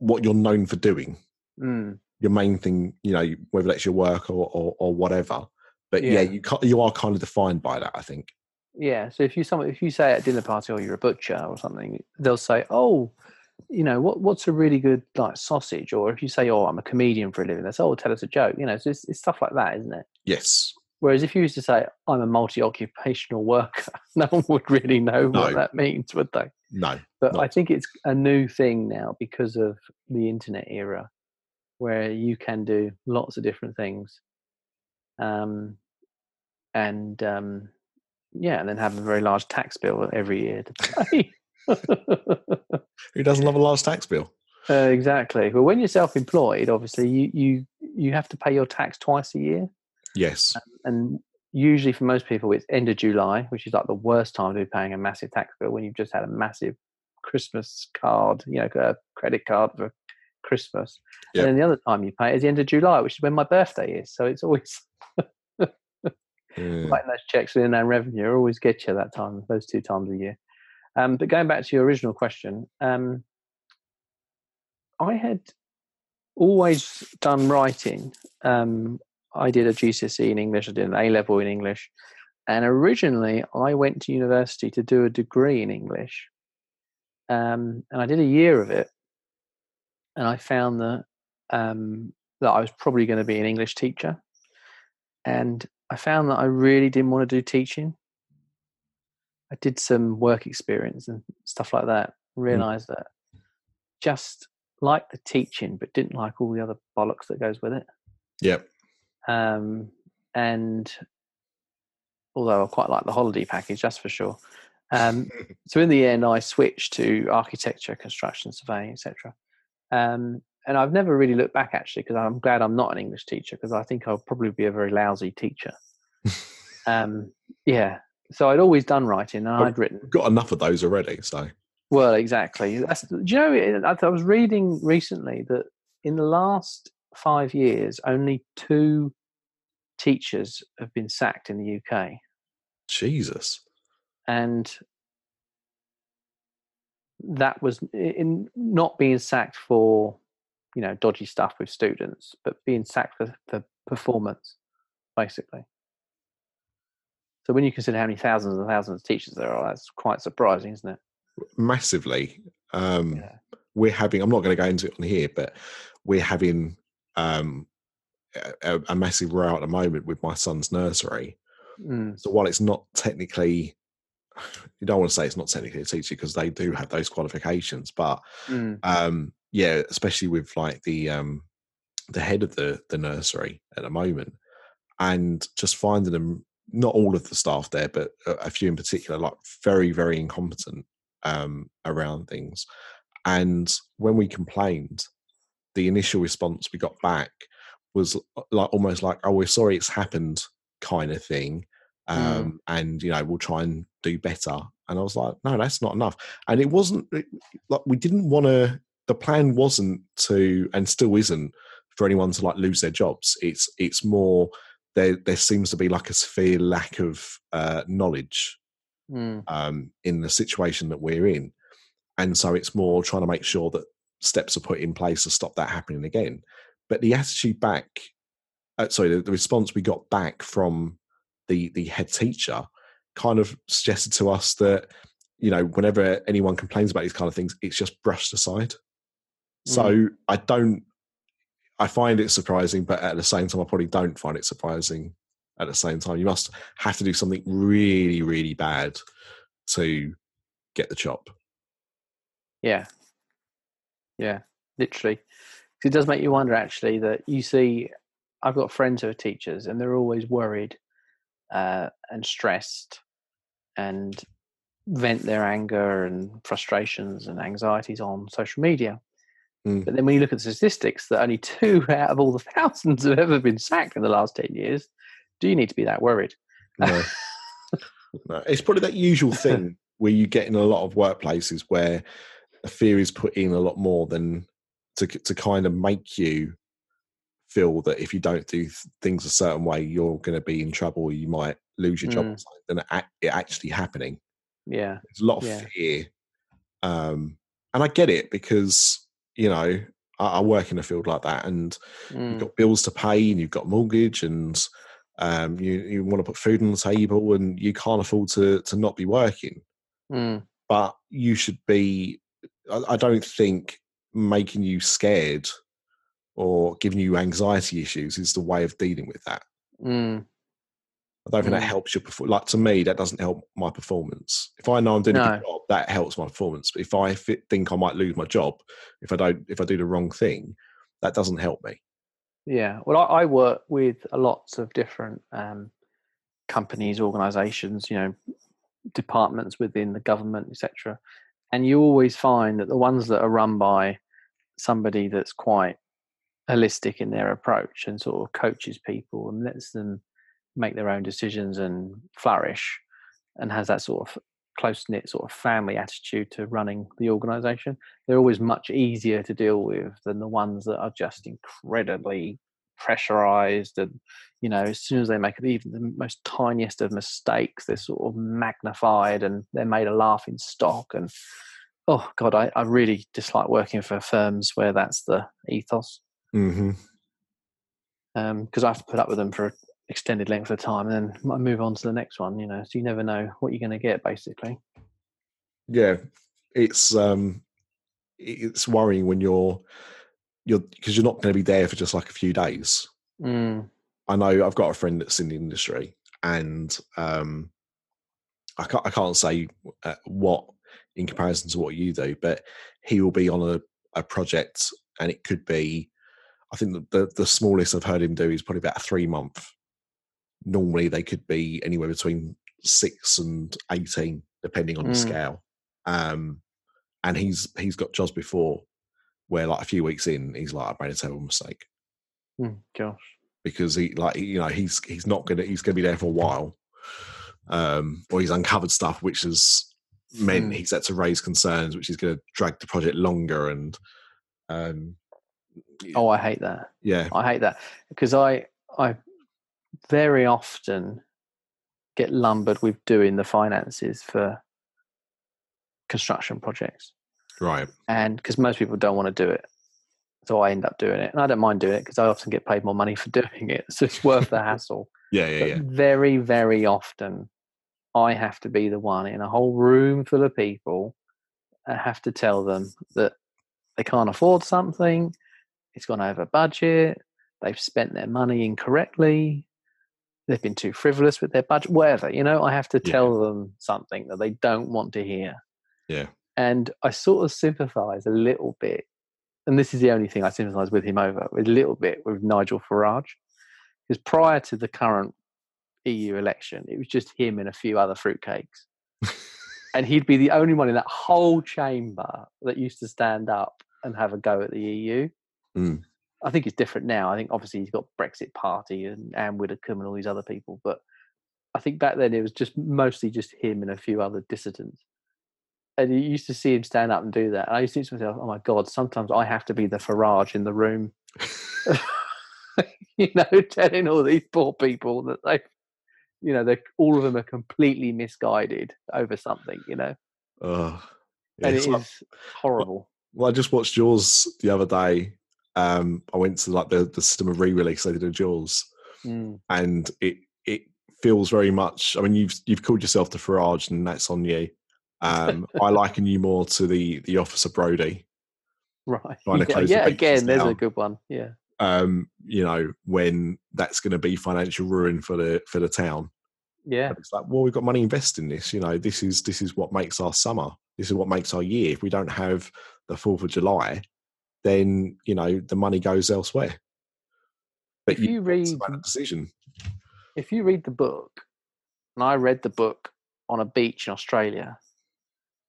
what you're known for doing. Mm. Your main thing, you know, whether that's your work or or, or whatever. But yeah, yeah you you are kind of defined by that, I think. Yeah, so if you some if you say at a dinner party, or you're a butcher or something, they'll say, "Oh, you know, what what's a really good like sausage?" Or if you say, "Oh, I'm a comedian for a living," they say, "Oh, tell us a joke." You know, so it's, it's stuff like that, isn't it? Yes. Whereas if you used to say, "I'm a multi-occupational worker," no one would really know no. what that means, would they? No. But no. I think it's a new thing now because of the internet era, where you can do lots of different things, um, and um. Yeah, and then have a very large tax bill every year to pay. Who doesn't love a large tax bill? Uh, exactly. Well, when you're self-employed, obviously, you, you, you have to pay your tax twice a year. Yes. Um, and usually for most people, it's end of July, which is like the worst time to be paying a massive tax bill, when you've just had a massive Christmas card, you know, a credit card for Christmas. Yep. And then the other time you pay it is the end of July, which is when my birthday is. So it's always... Mm. Writing those checks within our revenue always get you that time, those two times a year. Um, but going back to your original question, um, I had always done writing. Um, I did a G C S E in English, I did an A-level in English, and originally I went to university to do a degree in English, um, and I did a year of it, and I found that um, that I was probably going to be an English teacher, and I found that I really didn't want to do teaching. I did some work experience and stuff like that, and realised mm. that just liked the teaching, but didn't like all the other bollocks that goes with it. Yep. Um, and although I quite like the holiday package, that's for sure. Um, so in the end, I switched to architecture, construction, surveying, et cetera. Um, and I've never really looked back, actually, because I'm glad I'm not an English teacher, because I think I'll probably be a very lousy teacher. um, yeah. So I'd always done writing, and I've I'd written. Got enough of those already, so. Well, exactly. That's, do you know, I, I was reading recently that in the last five years, only two teachers have been sacked in the U K. Jesus. And... that was in not being sacked for, you know, dodgy stuff with students, but being sacked for, for performance, basically. So when you consider how many thousands and thousands of teachers there are, that's quite surprising, isn't it? Massively. Um, yeah. We're having, I'm not going to go into it on here, but we're having um, a, a massive row at the moment with my son's nursery. Mm. So while it's not technically... you don't want to say it's not technically a teacher, because they do have those qualifications, but mm. um, yeah, especially with like the um, the head of the the nursery at the moment, and just finding them, not all of the staff there, but a few in particular, like very, very incompetent um, around things. And when we complained, the initial response we got back was like almost like, oh, we're sorry it's happened kind of thing. Um, mm. And, you know, we'll try and do better. And I was like, no, that's not enough. And it wasn't it, like we didn't want to, the plan wasn't to, and still isn't, for anyone to like lose their jobs. It's, it's more, there, there seems to be like a severe lack of uh, knowledge mm. um, in the situation that we're in. And so it's more trying to make sure that steps are put in place to stop that happening again. But the attitude back, uh, sorry, the, the response we got back from the the head teacher kind of suggested to us that, you know, whenever anyone complains about these kind of things, it's just brushed aside. Mm. So I don't, I find it surprising, but at the same time, I probably don't find it surprising at the same time. You must have to do something really, really bad to get the chop. Yeah. Yeah, literally. It does make you wonder, actually, that you see, I've got friends who are teachers and they're always worried uh, and stressed and vent their anger and frustrations and anxieties on social media. Mm. But then when you look at the statistics that only two out of all the thousands have ever been sacked in the last ten years, do you need to be that worried? No. No. It's probably that usual thing where you get in a lot of workplaces where a fear is put in a lot more than to to kind of make you feel that if you don't do things a certain way, you're going to be in trouble, or you might lose your job, mm. than it actually happening. Yeah. There's a lot of yeah. fear. Um, and I get it because, you know, I, I work in a field like that and mm. you've got bills to pay and you've got mortgage and um, you, you want to put food on the table and you can't afford to, to not be working. Mm. But you should be, I don't think making you scared or giving you anxiety issues is the way of dealing with that. Mm. I don't think mm. that helps your performance. Like, to me, that doesn't help my performance. If I know I'm doing no. a good job, that helps my performance. But if I think I might lose my job, if I don't, if I do the wrong thing, that doesn't help me. Yeah. Well, I, I work with lots of different um, companies, organisations, you know, departments within the government, et cetera. And you always find that the ones that are run by somebody that's quite holistic in their approach and sort of coaches people and lets them make their own decisions and flourish and has that sort of close-knit sort of family attitude to running the organisation, they're always much easier to deal with than the ones that are just incredibly pressurised and, you know, as soon as they make even the most tiniest of mistakes, they're sort of magnified and they're made a laughing stock. And oh god, I, I really dislike working for firms where that's the ethos. Mm-hmm. Um, because I have to put up with them for an extended length of time and then I move on to the next one. You know, so you never know what you're going to get, basically. Yeah, it's um, it's worrying when you're you're because you're not going to be there for just like a few days. Mm. I know I've got a friend that's in the industry, and um, I can't I can't say uh, what in comparison to what you do, but he will be on a, a project, and it could be, I think the, the the smallest I've heard him do is probably about a three month. Normally they could be anywhere between six and eighteen, depending on mm. the scale. Um, and he's he's got jobs before where like a few weeks in, he's like, I made a terrible mistake. Mm, gosh. Because he, like, you know, he's he's not gonna he's gonna be there for a while, um, or he's uncovered stuff which has meant he's had to raise concerns, which is gonna drag the project longer. And um, oh, I hate that. Yeah, I hate that because I I very often get lumbered with doing the finances for construction projects, right? And because most people don't want to do it. So I end up doing it, and I don't mind doing it because I often get paid more money for doing it. So it's worth the hassle. yeah, yeah, but yeah. Very, very often, I have to be the one in a whole room full of people. I have to tell them that they can't afford something. It's gone over budget. They've spent their money incorrectly. They've been too frivolous with their budget. Whatever, you know, I have to tell yeah. them something that they don't want to hear. Yeah. And I sort of sympathise a little bit. And this is the only thing I sympathise with him over, a little bit, with Nigel Farage, Because prior to the current E U election, it was just him and a few other fruitcakes. And he'd be the only one in that whole chamber that used to stand up and have a go at the E U. Mm. I think it's different now. I think obviously he's got Brexit Party and Anne Widdecombe and all these other people. But I think back then it was just mostly just him and a few other dissidents. And you used to see him stand up and do that. And I used to think to myself, oh my God, sometimes I have to be the Farage in the room. You know, telling all these poor people that they, you know, they're all of them are completely misguided over something, you know. Uh, yeah, and it like, is horrible. Well, I just watched Jaws the other day. Um, I went to like the, the cinema re-release they did of Jaws, mm. and it it feels very much. I mean, you've you've called yourself the Farage, and that's on you. Um, I liken you more to the the Officer Brody, right? Yeah, yeah again, there's a good one. Yeah. Um, you know, when that's going to be financial ruin for the for the town. Yeah, but it's like, well, we've got money invested in this. You know, this is this is what makes our summer. This is what makes our year. If we don't have the Fourth of July, then you know the money goes elsewhere. But if you, you read a decision, if you read the book, and I read the book on a beach in Australia,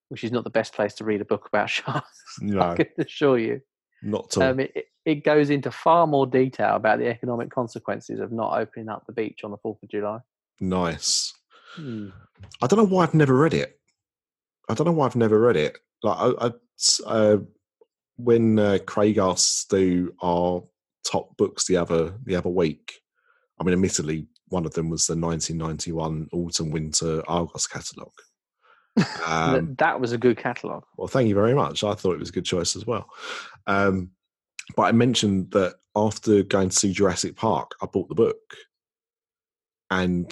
which is not the best place to read a book about sharks. No, I can assure you. Not at all. Um, it, it goes into far more detail about the economic consequences of not opening up the beach on the fourth of July. Nice. Hmm. I don't know why I've never read it. I don't know why I've never read it. Like I, I uh, when uh, Craig asked do our top books the other the other week. I mean, admittedly, one of them was the nineteen ninety-one Autumn Winter Argos catalogue. Um, that was a good catalogue. Well, thank you very much. I thought it was a good choice as well. Um, but I mentioned that after going to see Jurassic Park, I bought the book. And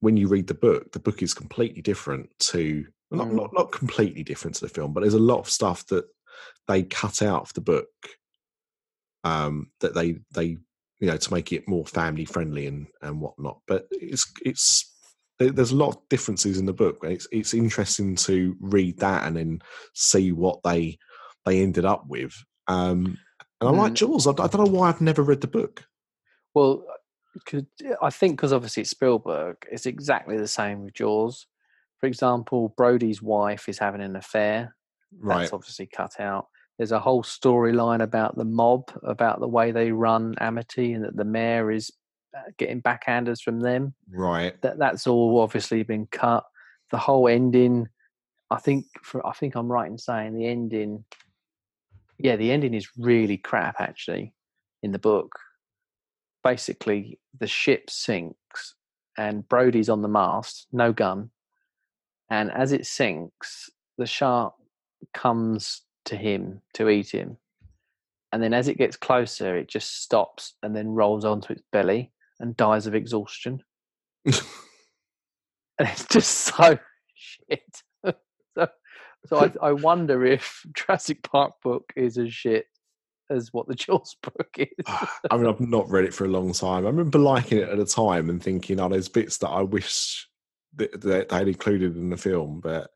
when you read the book, the book is completely different to, well, not, not, not completely different to the film, but there's a lot of stuff that they cut out of the book um, that they, they, you know, to make it more family friendly and, and whatnot. But it's, it's, there's a lot of differences in the book. It's it's interesting to read that and then see what they they ended up with. Um, and I like mm. Jaws. I, I don't know why I've never read the book. Well, could, I think because obviously it's Spielberg, it's exactly the same with Jaws. For example, Brody's wife is having an affair. That's right. Obviously cut out. There's a whole storyline about the mob, about the way they run Amity and that the mayor is getting backhanders from them. Right. That that's all obviously been cut. The whole ending, I think for, I think I'm right in saying the ending, yeah, the ending is really crap actually in the book. Basically the ship sinks and Brody's on the mast, no gun. And as it sinks, the shark comes to him to eat him. And then as it gets closer, it just stops and then rolls onto its belly and dies of exhaustion. And it's just so shit. so so I, I wonder if Jurassic Park book is as shit as what the Jaws book is. I mean, I've not read it for a long time. I remember liking it at a time and thinking, oh, there's bits that I wish that, that they'd included in the film. But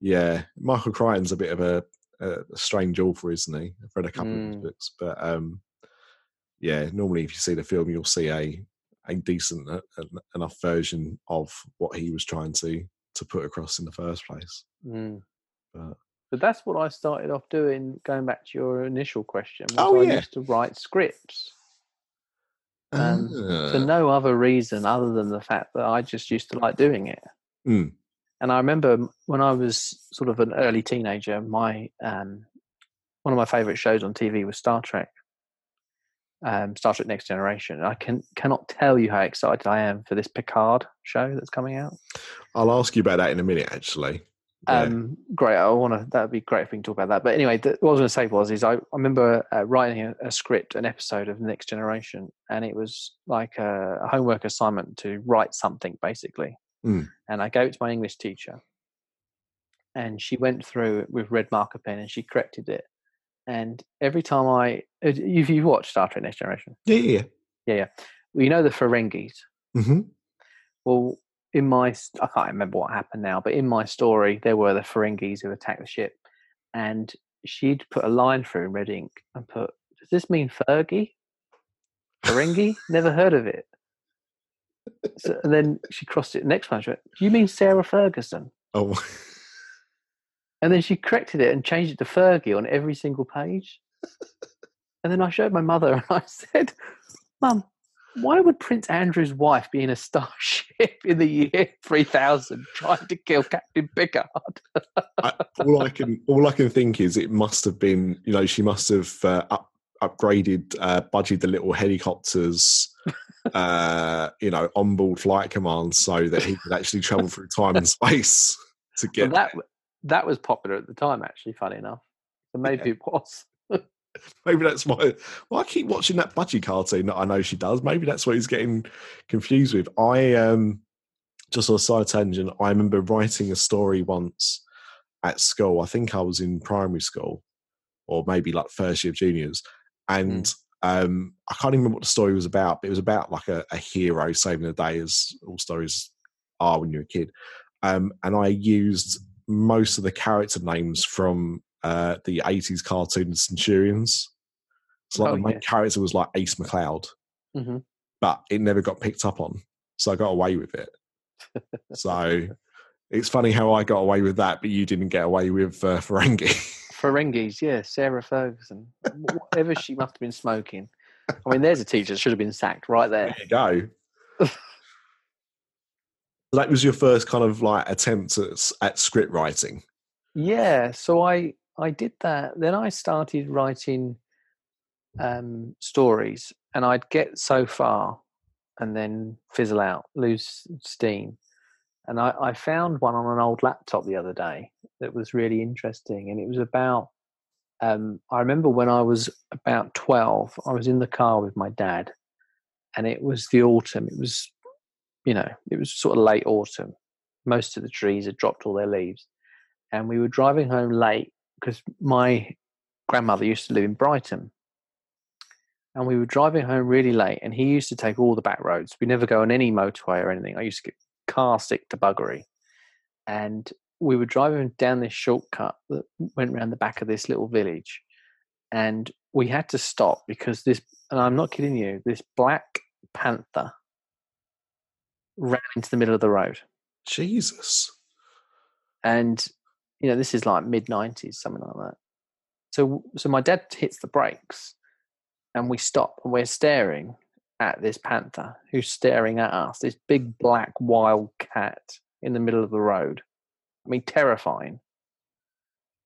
yeah, Michael Crichton's a bit of a, a strange author, isn't he? I've read a couple mm. of his books. But um, yeah, normally if you see the film, you'll see a a decent enough version of what he was trying to to put across in the first place. Mm. But, but that's what I started off doing, going back to your initial question. Oh, I yeah. used to write scripts. Um, uh. For no other reason other than the fact that I just used to like doing it. Mm. And I remember when I was sort of an early teenager, my um, one of my favourite shows on T V was Star Trek. Um, Star Trek Next Generation. I can cannot tell you how excited I am for this Picard show that's coming out. I'll ask you about that in a minute, actually. Yeah. Um, great. I want to. That would be great if we can talk about that. But anyway, the, what I was going to say was, is I, I remember uh, writing a, a script, an episode of Next Generation, and it was like a, a homework assignment to write something, basically. Mm. And I gave it to my English teacher, and she went through with red marker pen and she corrected it. And every time I, if you watched Star Trek Next Generation, yeah, yeah, yeah, yeah. Well, you know the Ferengis. Mm-hmm. Well, in my, I can't remember what happened now, but in my story, there were the Ferengis who attacked the ship, and she'd put a line through in red ink and put, "Does this mean Fergie? Ferengi? Never heard of it." So, and then she crossed it. Next one, she went, "Do you mean Sarah Ferguson?" Oh. And then she corrected it and changed it to Fergie on every single page. And then I showed my mother and I said, "Mum, why would Prince Andrew's wife be in a starship in the year three thousand trying to kill Captain Picard?" I, all I can, all I can think is it must have been, you know, she must have uh, up, upgraded, uh, budgeted the little helicopters, uh, you know, onboard flight commands so that he could actually travel through time and space to get well, that. That was popular at the time, actually, funny enough. So maybe yeah. it was. Maybe that's why. Well, I keep watching that budgie cartoon that I know she does. Maybe that's what he's getting confused with. I, um, just on a side tangent, I remember writing a story once at school. I think I was in primary school or maybe like first year of juniors. And mm. um, I can't even remember what the story was about, but it was about like a, a hero saving the day, as all stories are when you're a kid. Um, and I used most of the character names from Uh, the eighties cartoon Centurions. So like oh, the main yeah. character was like Ace McLeod, mm-hmm. but it never got picked up on. So I got away with it. So it's funny how I got away with that, but you didn't get away with uh, Ferengi. Ferengis, yeah, Sarah Ferguson. Whatever she must have been smoking. I mean, there's a teacher that should have been sacked right there. There you go. That was your first kind of like attempt at, at script writing. Yeah, so I... I did that. Then I started writing um, stories, and I'd get so far and then fizzle out, lose steam. And I, I found one on an old laptop the other day that was really interesting. And it was about, um, I remember when I was about twelve, I was in the car with my dad, and it was the autumn. It was, you know, it was sort of late autumn. Most of the trees had dropped all their leaves. And we were driving home late, because my grandmother used to live in Brighton, and we were driving home really late, and he used to take all the back roads. We never go on any motorway or anything. I used to get car sick to buggery. And we were driving down this shortcut that went round the back of this little village, and we had to stop because this, and I'm not kidding you, this black panther ran into the middle of the road. Jesus. And you know, this is like mid nineties, something like that. So so my dad hits the brakes, and we stop, and we're staring at this panther who's staring at us, this big black wild cat in the middle of the road. I mean, terrifying.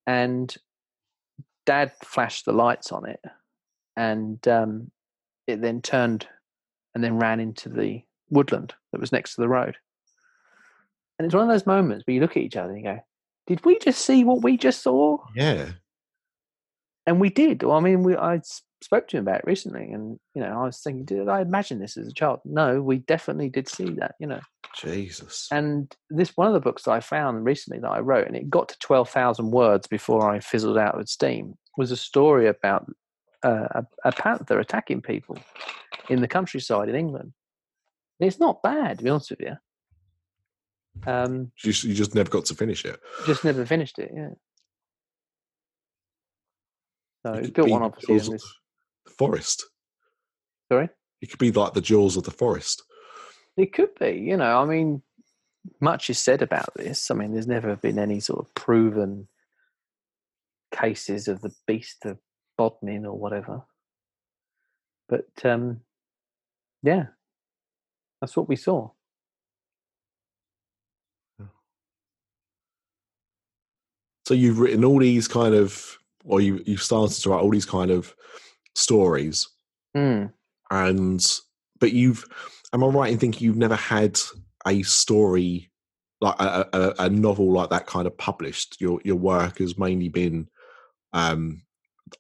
And Dad flashed the lights on it, and um, it then turned and then ran into the woodland that was next to the road. And it's one of those moments where you look at each other and you go, did we just see what we just saw? Yeah. And we did. Well, I mean, we, I spoke to him about it recently, and, you know, I was thinking, did I imagine this as a child? No, we definitely did see that, you know. Jesus. And this, one of the books that I found recently that I wrote, and it got to twelve thousand words before I fizzled out with steam, was a story about uh, a, a panther attacking people in the countryside in England. And it's not bad, to be honest with you. Um, you, you just never got to finish it. Just never finished it, yeah. So it built one, obviously, in this forest. Sorry? It could be like the Jaws of the Forest. It could be, you know. I mean, much is said about this. I mean, there's never been any sort of proven cases of the beast of Bodmin or whatever. But, um, yeah, that's what we saw. So you've written all these kind of, or you, you've started to write all these kind of stories, mm. and but you've, am I right in thinking you've never had a story like a, a, a novel like that kind of published? Your your work has mainly been, um,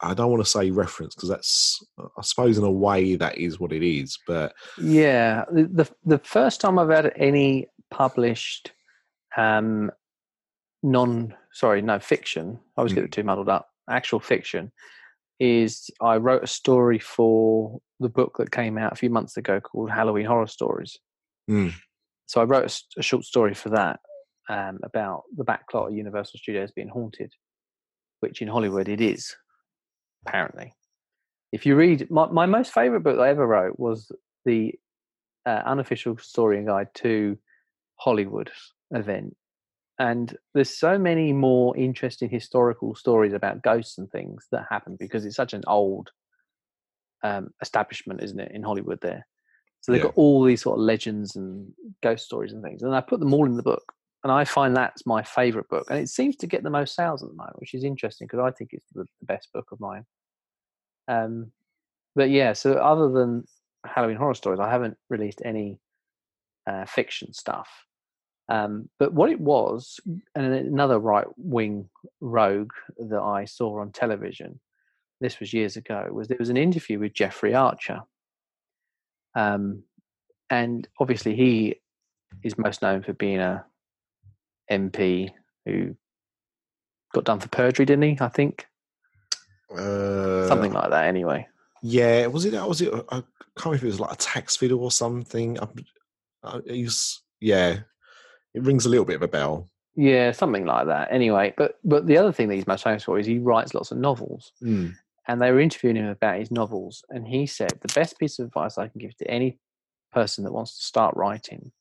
I don't want to say reference because that's, I suppose in a way that is what it is. But yeah, the the, the first time I've had any published, um, non. Sorry, no, fiction. I always get too muddled up. Actual fiction is I wrote a story for the book that came out a few months ago called Halloween Horror Stories. Mm. So I wrote a, a short story for that um, about the backlot of Universal Studios being haunted, which in Hollywood it is, apparently. If you read, my, my most favourite book I ever wrote was the uh, unofficial story and guide to Hollywood event. And there's so many more interesting historical stories about ghosts and things that happen because it's such an old um, establishment, isn't it, in Hollywood there. So they've yeah. got all these sort of legends and ghost stories and things. And I put them all in the book. And I find that's my favourite book. And it seems to get the most sales at the moment, which is interesting because I think it's the, the best book of mine. Um, but yeah, so other than Halloween Horror Stories, I haven't released any uh, fiction stuff. Um, but what it was, and another right-wing rogue that I saw on television, this was years ago, was there was an interview with Jeffrey Archer. Um, and obviously he is most known for being a M P who got done for perjury, didn't he? I think uh, something like that. Anyway, yeah, was it? Was it? I can't remember if it was like a tax fiddle or something. I, I, it was, yeah, it rings a little bit of a bell. Yeah, something like that. Anyway, but but the other thing that he's most famous for is he writes lots of novels, mm. and they were interviewing him about his novels, and he said the best piece of advice I can give to any person that wants to start writing.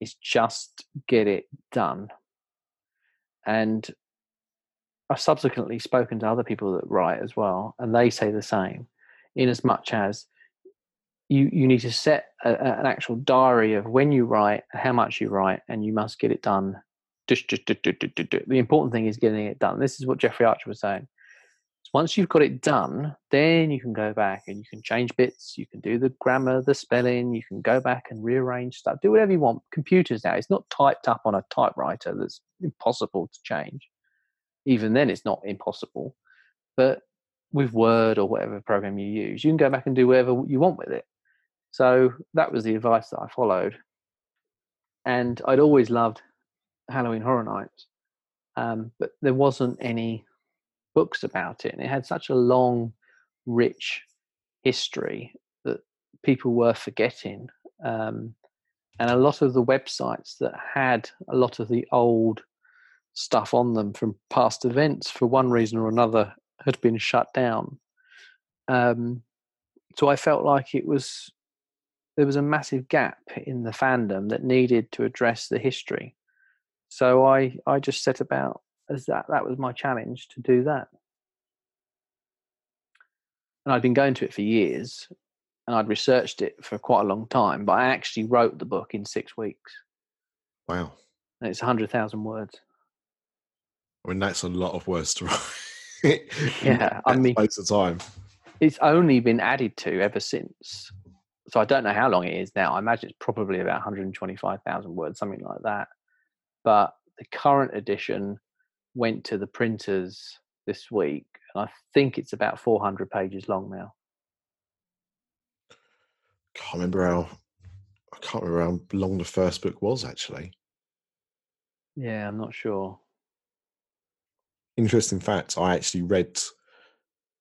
Is just get it done. And I've subsequently spoken to other people that write as well, and they say the same, in as much as you you need to set a, an actual diary of when you write, how much you write, and you must get it done. Just, just, do, do, do, do, do. The important thing is getting it done. This is what Jeffrey Archer was saying. Once you've got it done, then you can go back and you can change bits, you can do the grammar, the spelling, you can go back and rearrange stuff, do whatever you want. Computers now, it's not typed up on a typewriter that's impossible to change. Even then, it's not impossible. But with Word or whatever program you use, you can go back and do whatever you want with it. So that was the advice that I followed. And I'd always loved Halloween Horror Nights, um, but there wasn't any books about it, and it had such a long, rich history that people were forgetting, um, and a lot of the websites that had a lot of the old stuff on them from past events for one reason or another had been shut down, um, so I felt like it was there was a massive gap in the fandom that needed to address the history, so I, I just set about as that that was my challenge to do that. And I'd been going to it for years and I'd researched it for quite a long time, but I actually wrote the book in six weeks. Wow. And it's one hundred thousand words. I mean, that's a lot of words to write. Yeah, I mean, most of the time. It's only been added to ever since. So I don't know how long it is now. I imagine it's probably about one hundred twenty-five thousand words, something like that. But the current edition went to the printers this week, and I think it's about four hundred pages long now. I can't remember how, I can't remember how long the first book was, actually. Yeah, I'm not sure. Interesting fact, I actually read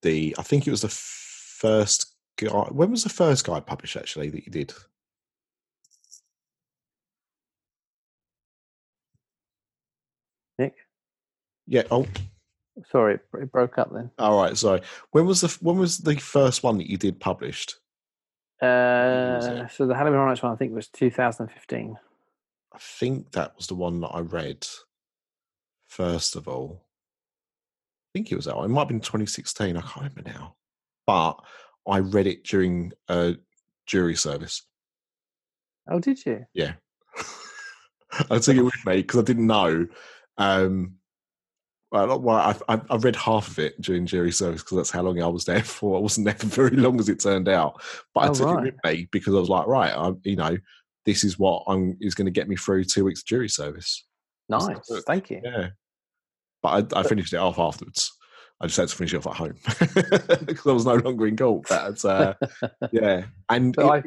the, I think it was the first guy, when was the first guy published, actually, that you did? Nick? Yeah. Oh, sorry, it broke up then. All right. Sorry. When was the when was the first one that you did published? Uh, so the Halloween Horror Nights one, I think, was two thousand fifteen. I think that was the one that I read. First of all, I think it was that one. It might have been twenty sixteen. I can't remember now. But I read it during a jury service. Oh, did you? Yeah. I took it with me because I didn't know. Um, Well, I, I read half of it during jury service because that's how long I was there for. I wasn't there for very long, as it turned out. But I oh, took right. it with me because I was like, right, I, you know, this is what I'm is going to get me through two weeks of jury service. Nice, thank you. Yeah, but I, but I finished it off afterwards. I just had to finish it off at home because I was no longer in court. That's uh, yeah. And it, I,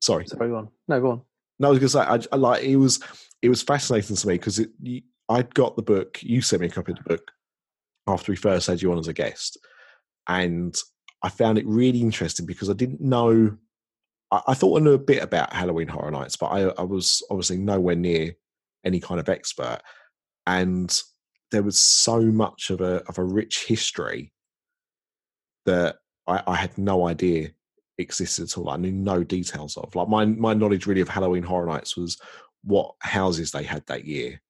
sorry, sorry, go on. No, go on. No, I was going to say, I, I like it was it was fascinating to me because it. You, I'd got the book, you sent me a copy of the book after we first had you on as a guest. And I found it really interesting because I didn't know, I, I thought I knew a bit about Halloween Horror Nights, but I, I was obviously nowhere near any kind of expert. And there was so much of a, of a rich history that I, I had no idea existed at all. I knew no details of. Like my my knowledge really of Halloween Horror Nights was what houses they had that year,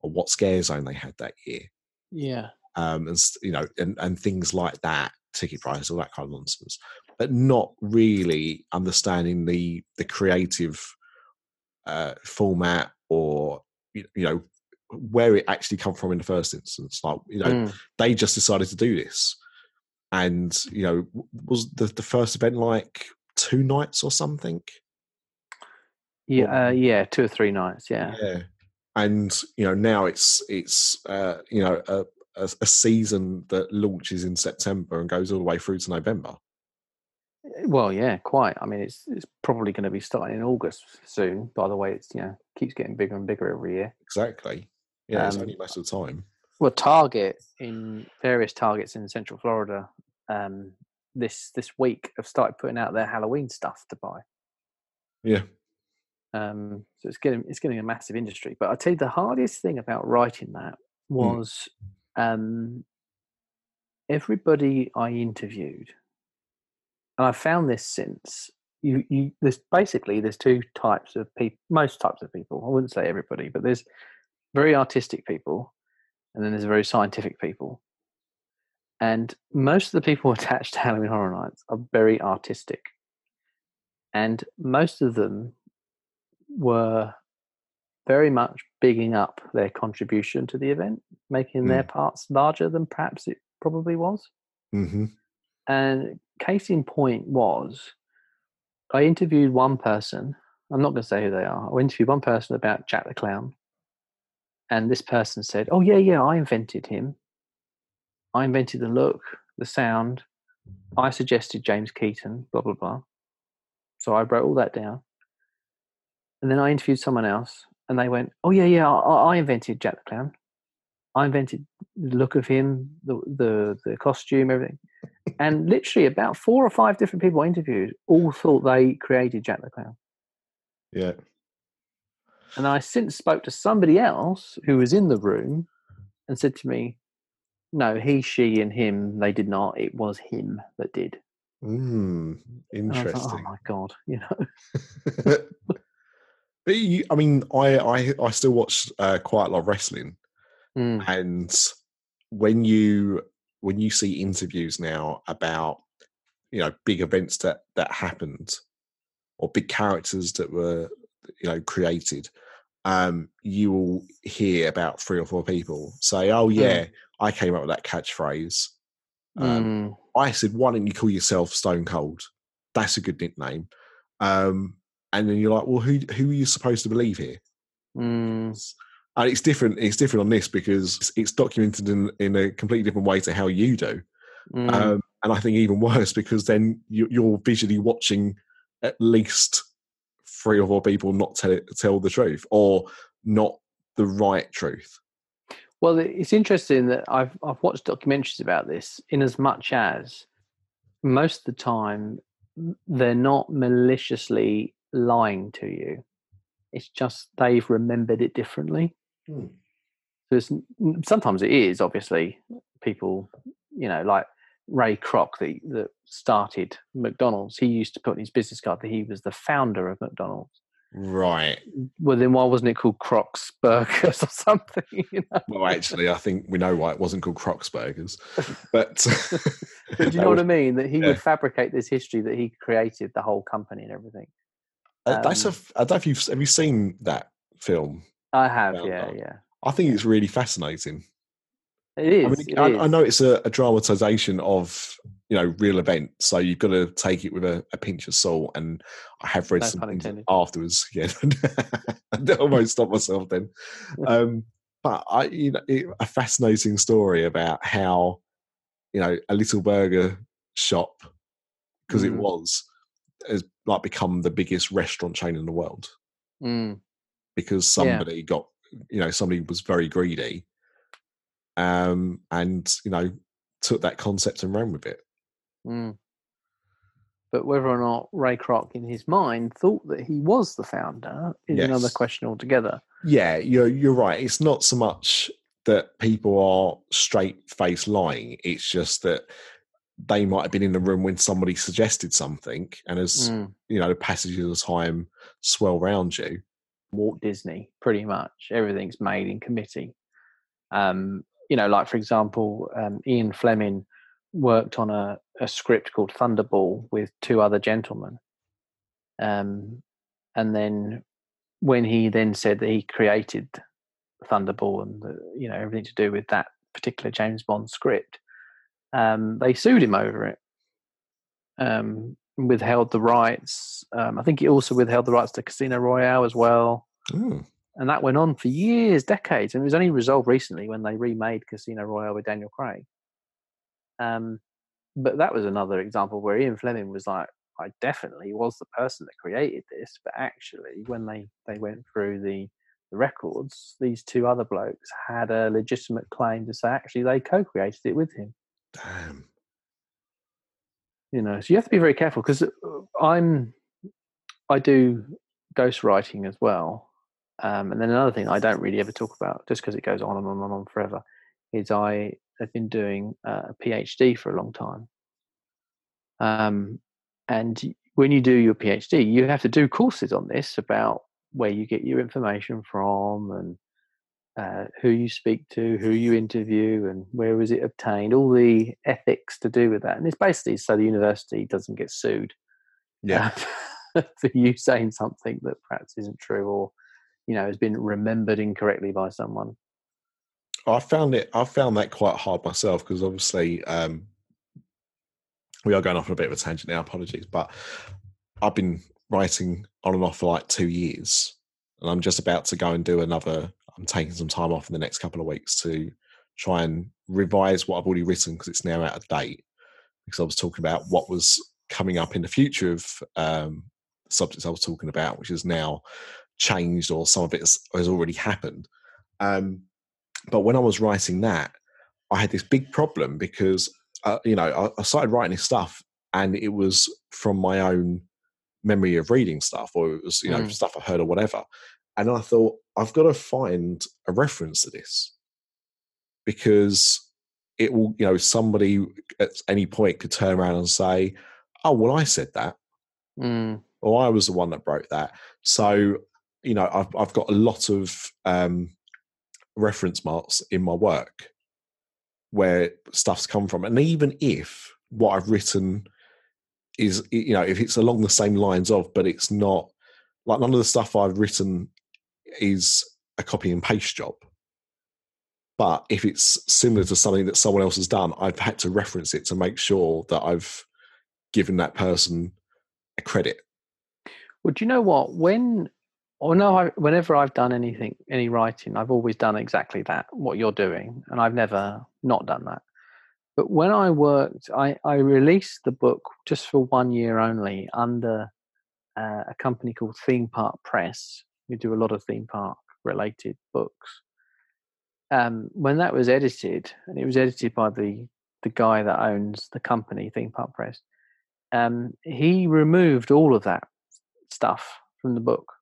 or what scare zone they had that year. Yeah. Um, and you know, and, and things like that, ticket prices, all that kind of nonsense, but not really understanding the the creative uh, format or you, you know where it actually come from in the first instance. Like you know, mm. they just decided to do this, and you know, was the, the first event like two nights or something? Yeah, uh, yeah, two or three nights. Yeah, yeah, and you know, now it's it's uh, you know a. a season that launches in September and goes all the way through to November. Well, yeah, quite. I mean, it's it's probably going to be starting in August soon. By the way, it's you know keeps getting bigger and bigger every year. Exactly. Yeah, um, it's only a matter of time. Well, Target in various Targets in Central Florida um, this this week have started putting out their Halloween stuff to buy. Yeah. Um, so it's getting it's getting a massive industry. But I tell you, the hardest thing about writing that was. Mm. Um, everybody I interviewed, and I've found this since you, you, there's basically there's two types of people, most types of people. I wouldn't say everybody, but there's very artistic people, and then there's very scientific people. And most of the people attached to Halloween Horror Nights are very artistic, and most of them were very much bigging up their contribution to the event, making mm. their parts larger than perhaps it probably was. Mm-hmm. And case in point was, I interviewed one person, I'm not going to say who they are, I interviewed one person about Jack the Clown, and this person said, oh yeah, yeah, I invented him. I invented the look, the sound, I suggested James Keaton, blah, blah, blah. So I wrote all that down. And then I interviewed someone else, and they went, oh, yeah, yeah, I, I invented Jack the Clown. I invented the look of him, the, the the costume, everything. And literally about four or five different people I interviewed all thought they created Jack the Clown. Yeah. And I since spoke to somebody else who was in the room and said to me, no, he, she, and him, they did not. It was him that did. Mm, interesting. Like, oh, my God, you know. But you, I mean, I, I, I still watch uh, quite a lot of wrestling, mm. and when you when you see interviews now about you know big events that, that happened or big characters that were you know created, um, you will hear about three or four people say, "Oh yeah, mm. I came up with that catchphrase." Um, mm. I said, "Why don't you call yourself Stone Cold? That's a good nickname." Um, And then you're like, well, who who are you supposed to believe here? Mm. And it's different. It's different on this because it's, it's documented in, in a completely different way to how you do. Mm. Um, and I think even worse because then you, you're visually watching at least three or four people not tell tell the truth or not the right truth. Well, it's interesting that I've I've watched documentaries about this. In as much as most of the time they're not maliciously lying to you, it's just they've remembered it differently. Hmm. So sometimes it is obviously people, you know, like Ray Kroc that, that started McDonald's. He used to put in his business card that he was the founder of McDonald's. Right. Well, then why wasn't it called Croc's Burgers or something? You know? Well, actually, I think we know why it wasn't called Croc's Burgers. But, but do you know was, what I mean? That he yeah. would fabricate this history that he created the whole company and everything. Um, That's a, I don't know if you've have you seen that film? I have, yeah, that? yeah. I think it's really fascinating. It is. I, mean, it I, is. I know it's a, a dramatization of you know real events, so you've got to take it with a, a pinch of salt. And I have read no some afterwards. Yeah, I almost stopped myself then. Um, but I, you know, it, a fascinating story about how you know a little burger shop because mm. it was. Has like become the biggest restaurant chain in the world mm. because somebody yeah. got, you know, somebody was very greedy, um, and you know, took that concept and ran with it. Mm. But whether or not Ray Kroc, in his mind, thought that he was the founder is yes. another question altogether. Yeah, you're you're right. It's not so much that people are straight-faced lying; it's just that they might have been in the room when somebody suggested something, and as mm. you know, the passages of time swirl around you. Walt Disney, pretty much everything's made in committee. Um, you know, like for example, um, Ian Fleming worked on a, a script called Thunderball with two other gentlemen, um, and then when he then said that he created Thunderball and the, you know, everything to do with that particular James Bond script, um, they sued him over it, um, withheld the rights. Um, I think he also withheld the rights to Casino Royale as well. Ooh. And that went on for years, decades, and it was only resolved recently when they remade Casino Royale with Daniel Craig. Um, but that was another example where Ian Fleming was like, I definitely was the person that created this, but actually when they, they went through the, the records, these two other blokes had a legitimate claim to say actually they co-created it with him. Damn. You know, so you have to be very careful, because I'm, I do ghostwriting as well. Um, and then another thing I don't really ever talk about, just because it goes on and on and on forever, is I have been doing a PhD for a long time. Um, and when you do your PhD, you have to do courses on this about where you get your information from, and uh, who you speak to, who you interview, and where was it obtained, all the ethics to do with that. And it's basically so the university doesn't get sued, yeah, uh, for you saying something that perhaps isn't true, or, you know, has been remembered incorrectly by someone. I found it, I found that quite hard myself, because obviously um, we are going off on a bit of a tangent now, apologies, but I've been writing on and off for like two years and I'm just about to go and do another, I'm taking some time off in the next couple of weeks to try and revise what I've already written, because it's now out of date, because I was talking about what was coming up in the future of um, subjects I was talking about, which is now changed, or some of it has, has already happened. Um, but when I was writing that, I had this big problem because, uh, you know, I, I started writing this stuff and it was from my own memory of reading stuff, or it was, you know, mm. stuff I heard or whatever. And I thought, I've got to find a reference to this, because it will, you know, somebody at any point could turn around and say, oh, well, I said that, mm. or I was the one that wrote that. So, you know, I've, I've got a lot of um, reference marks in my work where stuff's come from. And even if what I've written is, you know, if it's along the same lines of, but it's not, like none of the stuff I've written is a copy and paste job. But if it's similar to something that someone else has done, I've had to reference it to make sure that I've given that person a credit. Well, do you know what? When, or no, I, whenever I've done anything, any writing, I've always done exactly that, what you're doing, and I've never not done that. But when I worked, I, I released the book just for one year only under uh, a company called Theme Park Press, who do a lot of theme park-related books. Um, when that was edited, and it was edited by the the guy that owns the company, Theme Park Press, um, he removed all of that stuff from the book.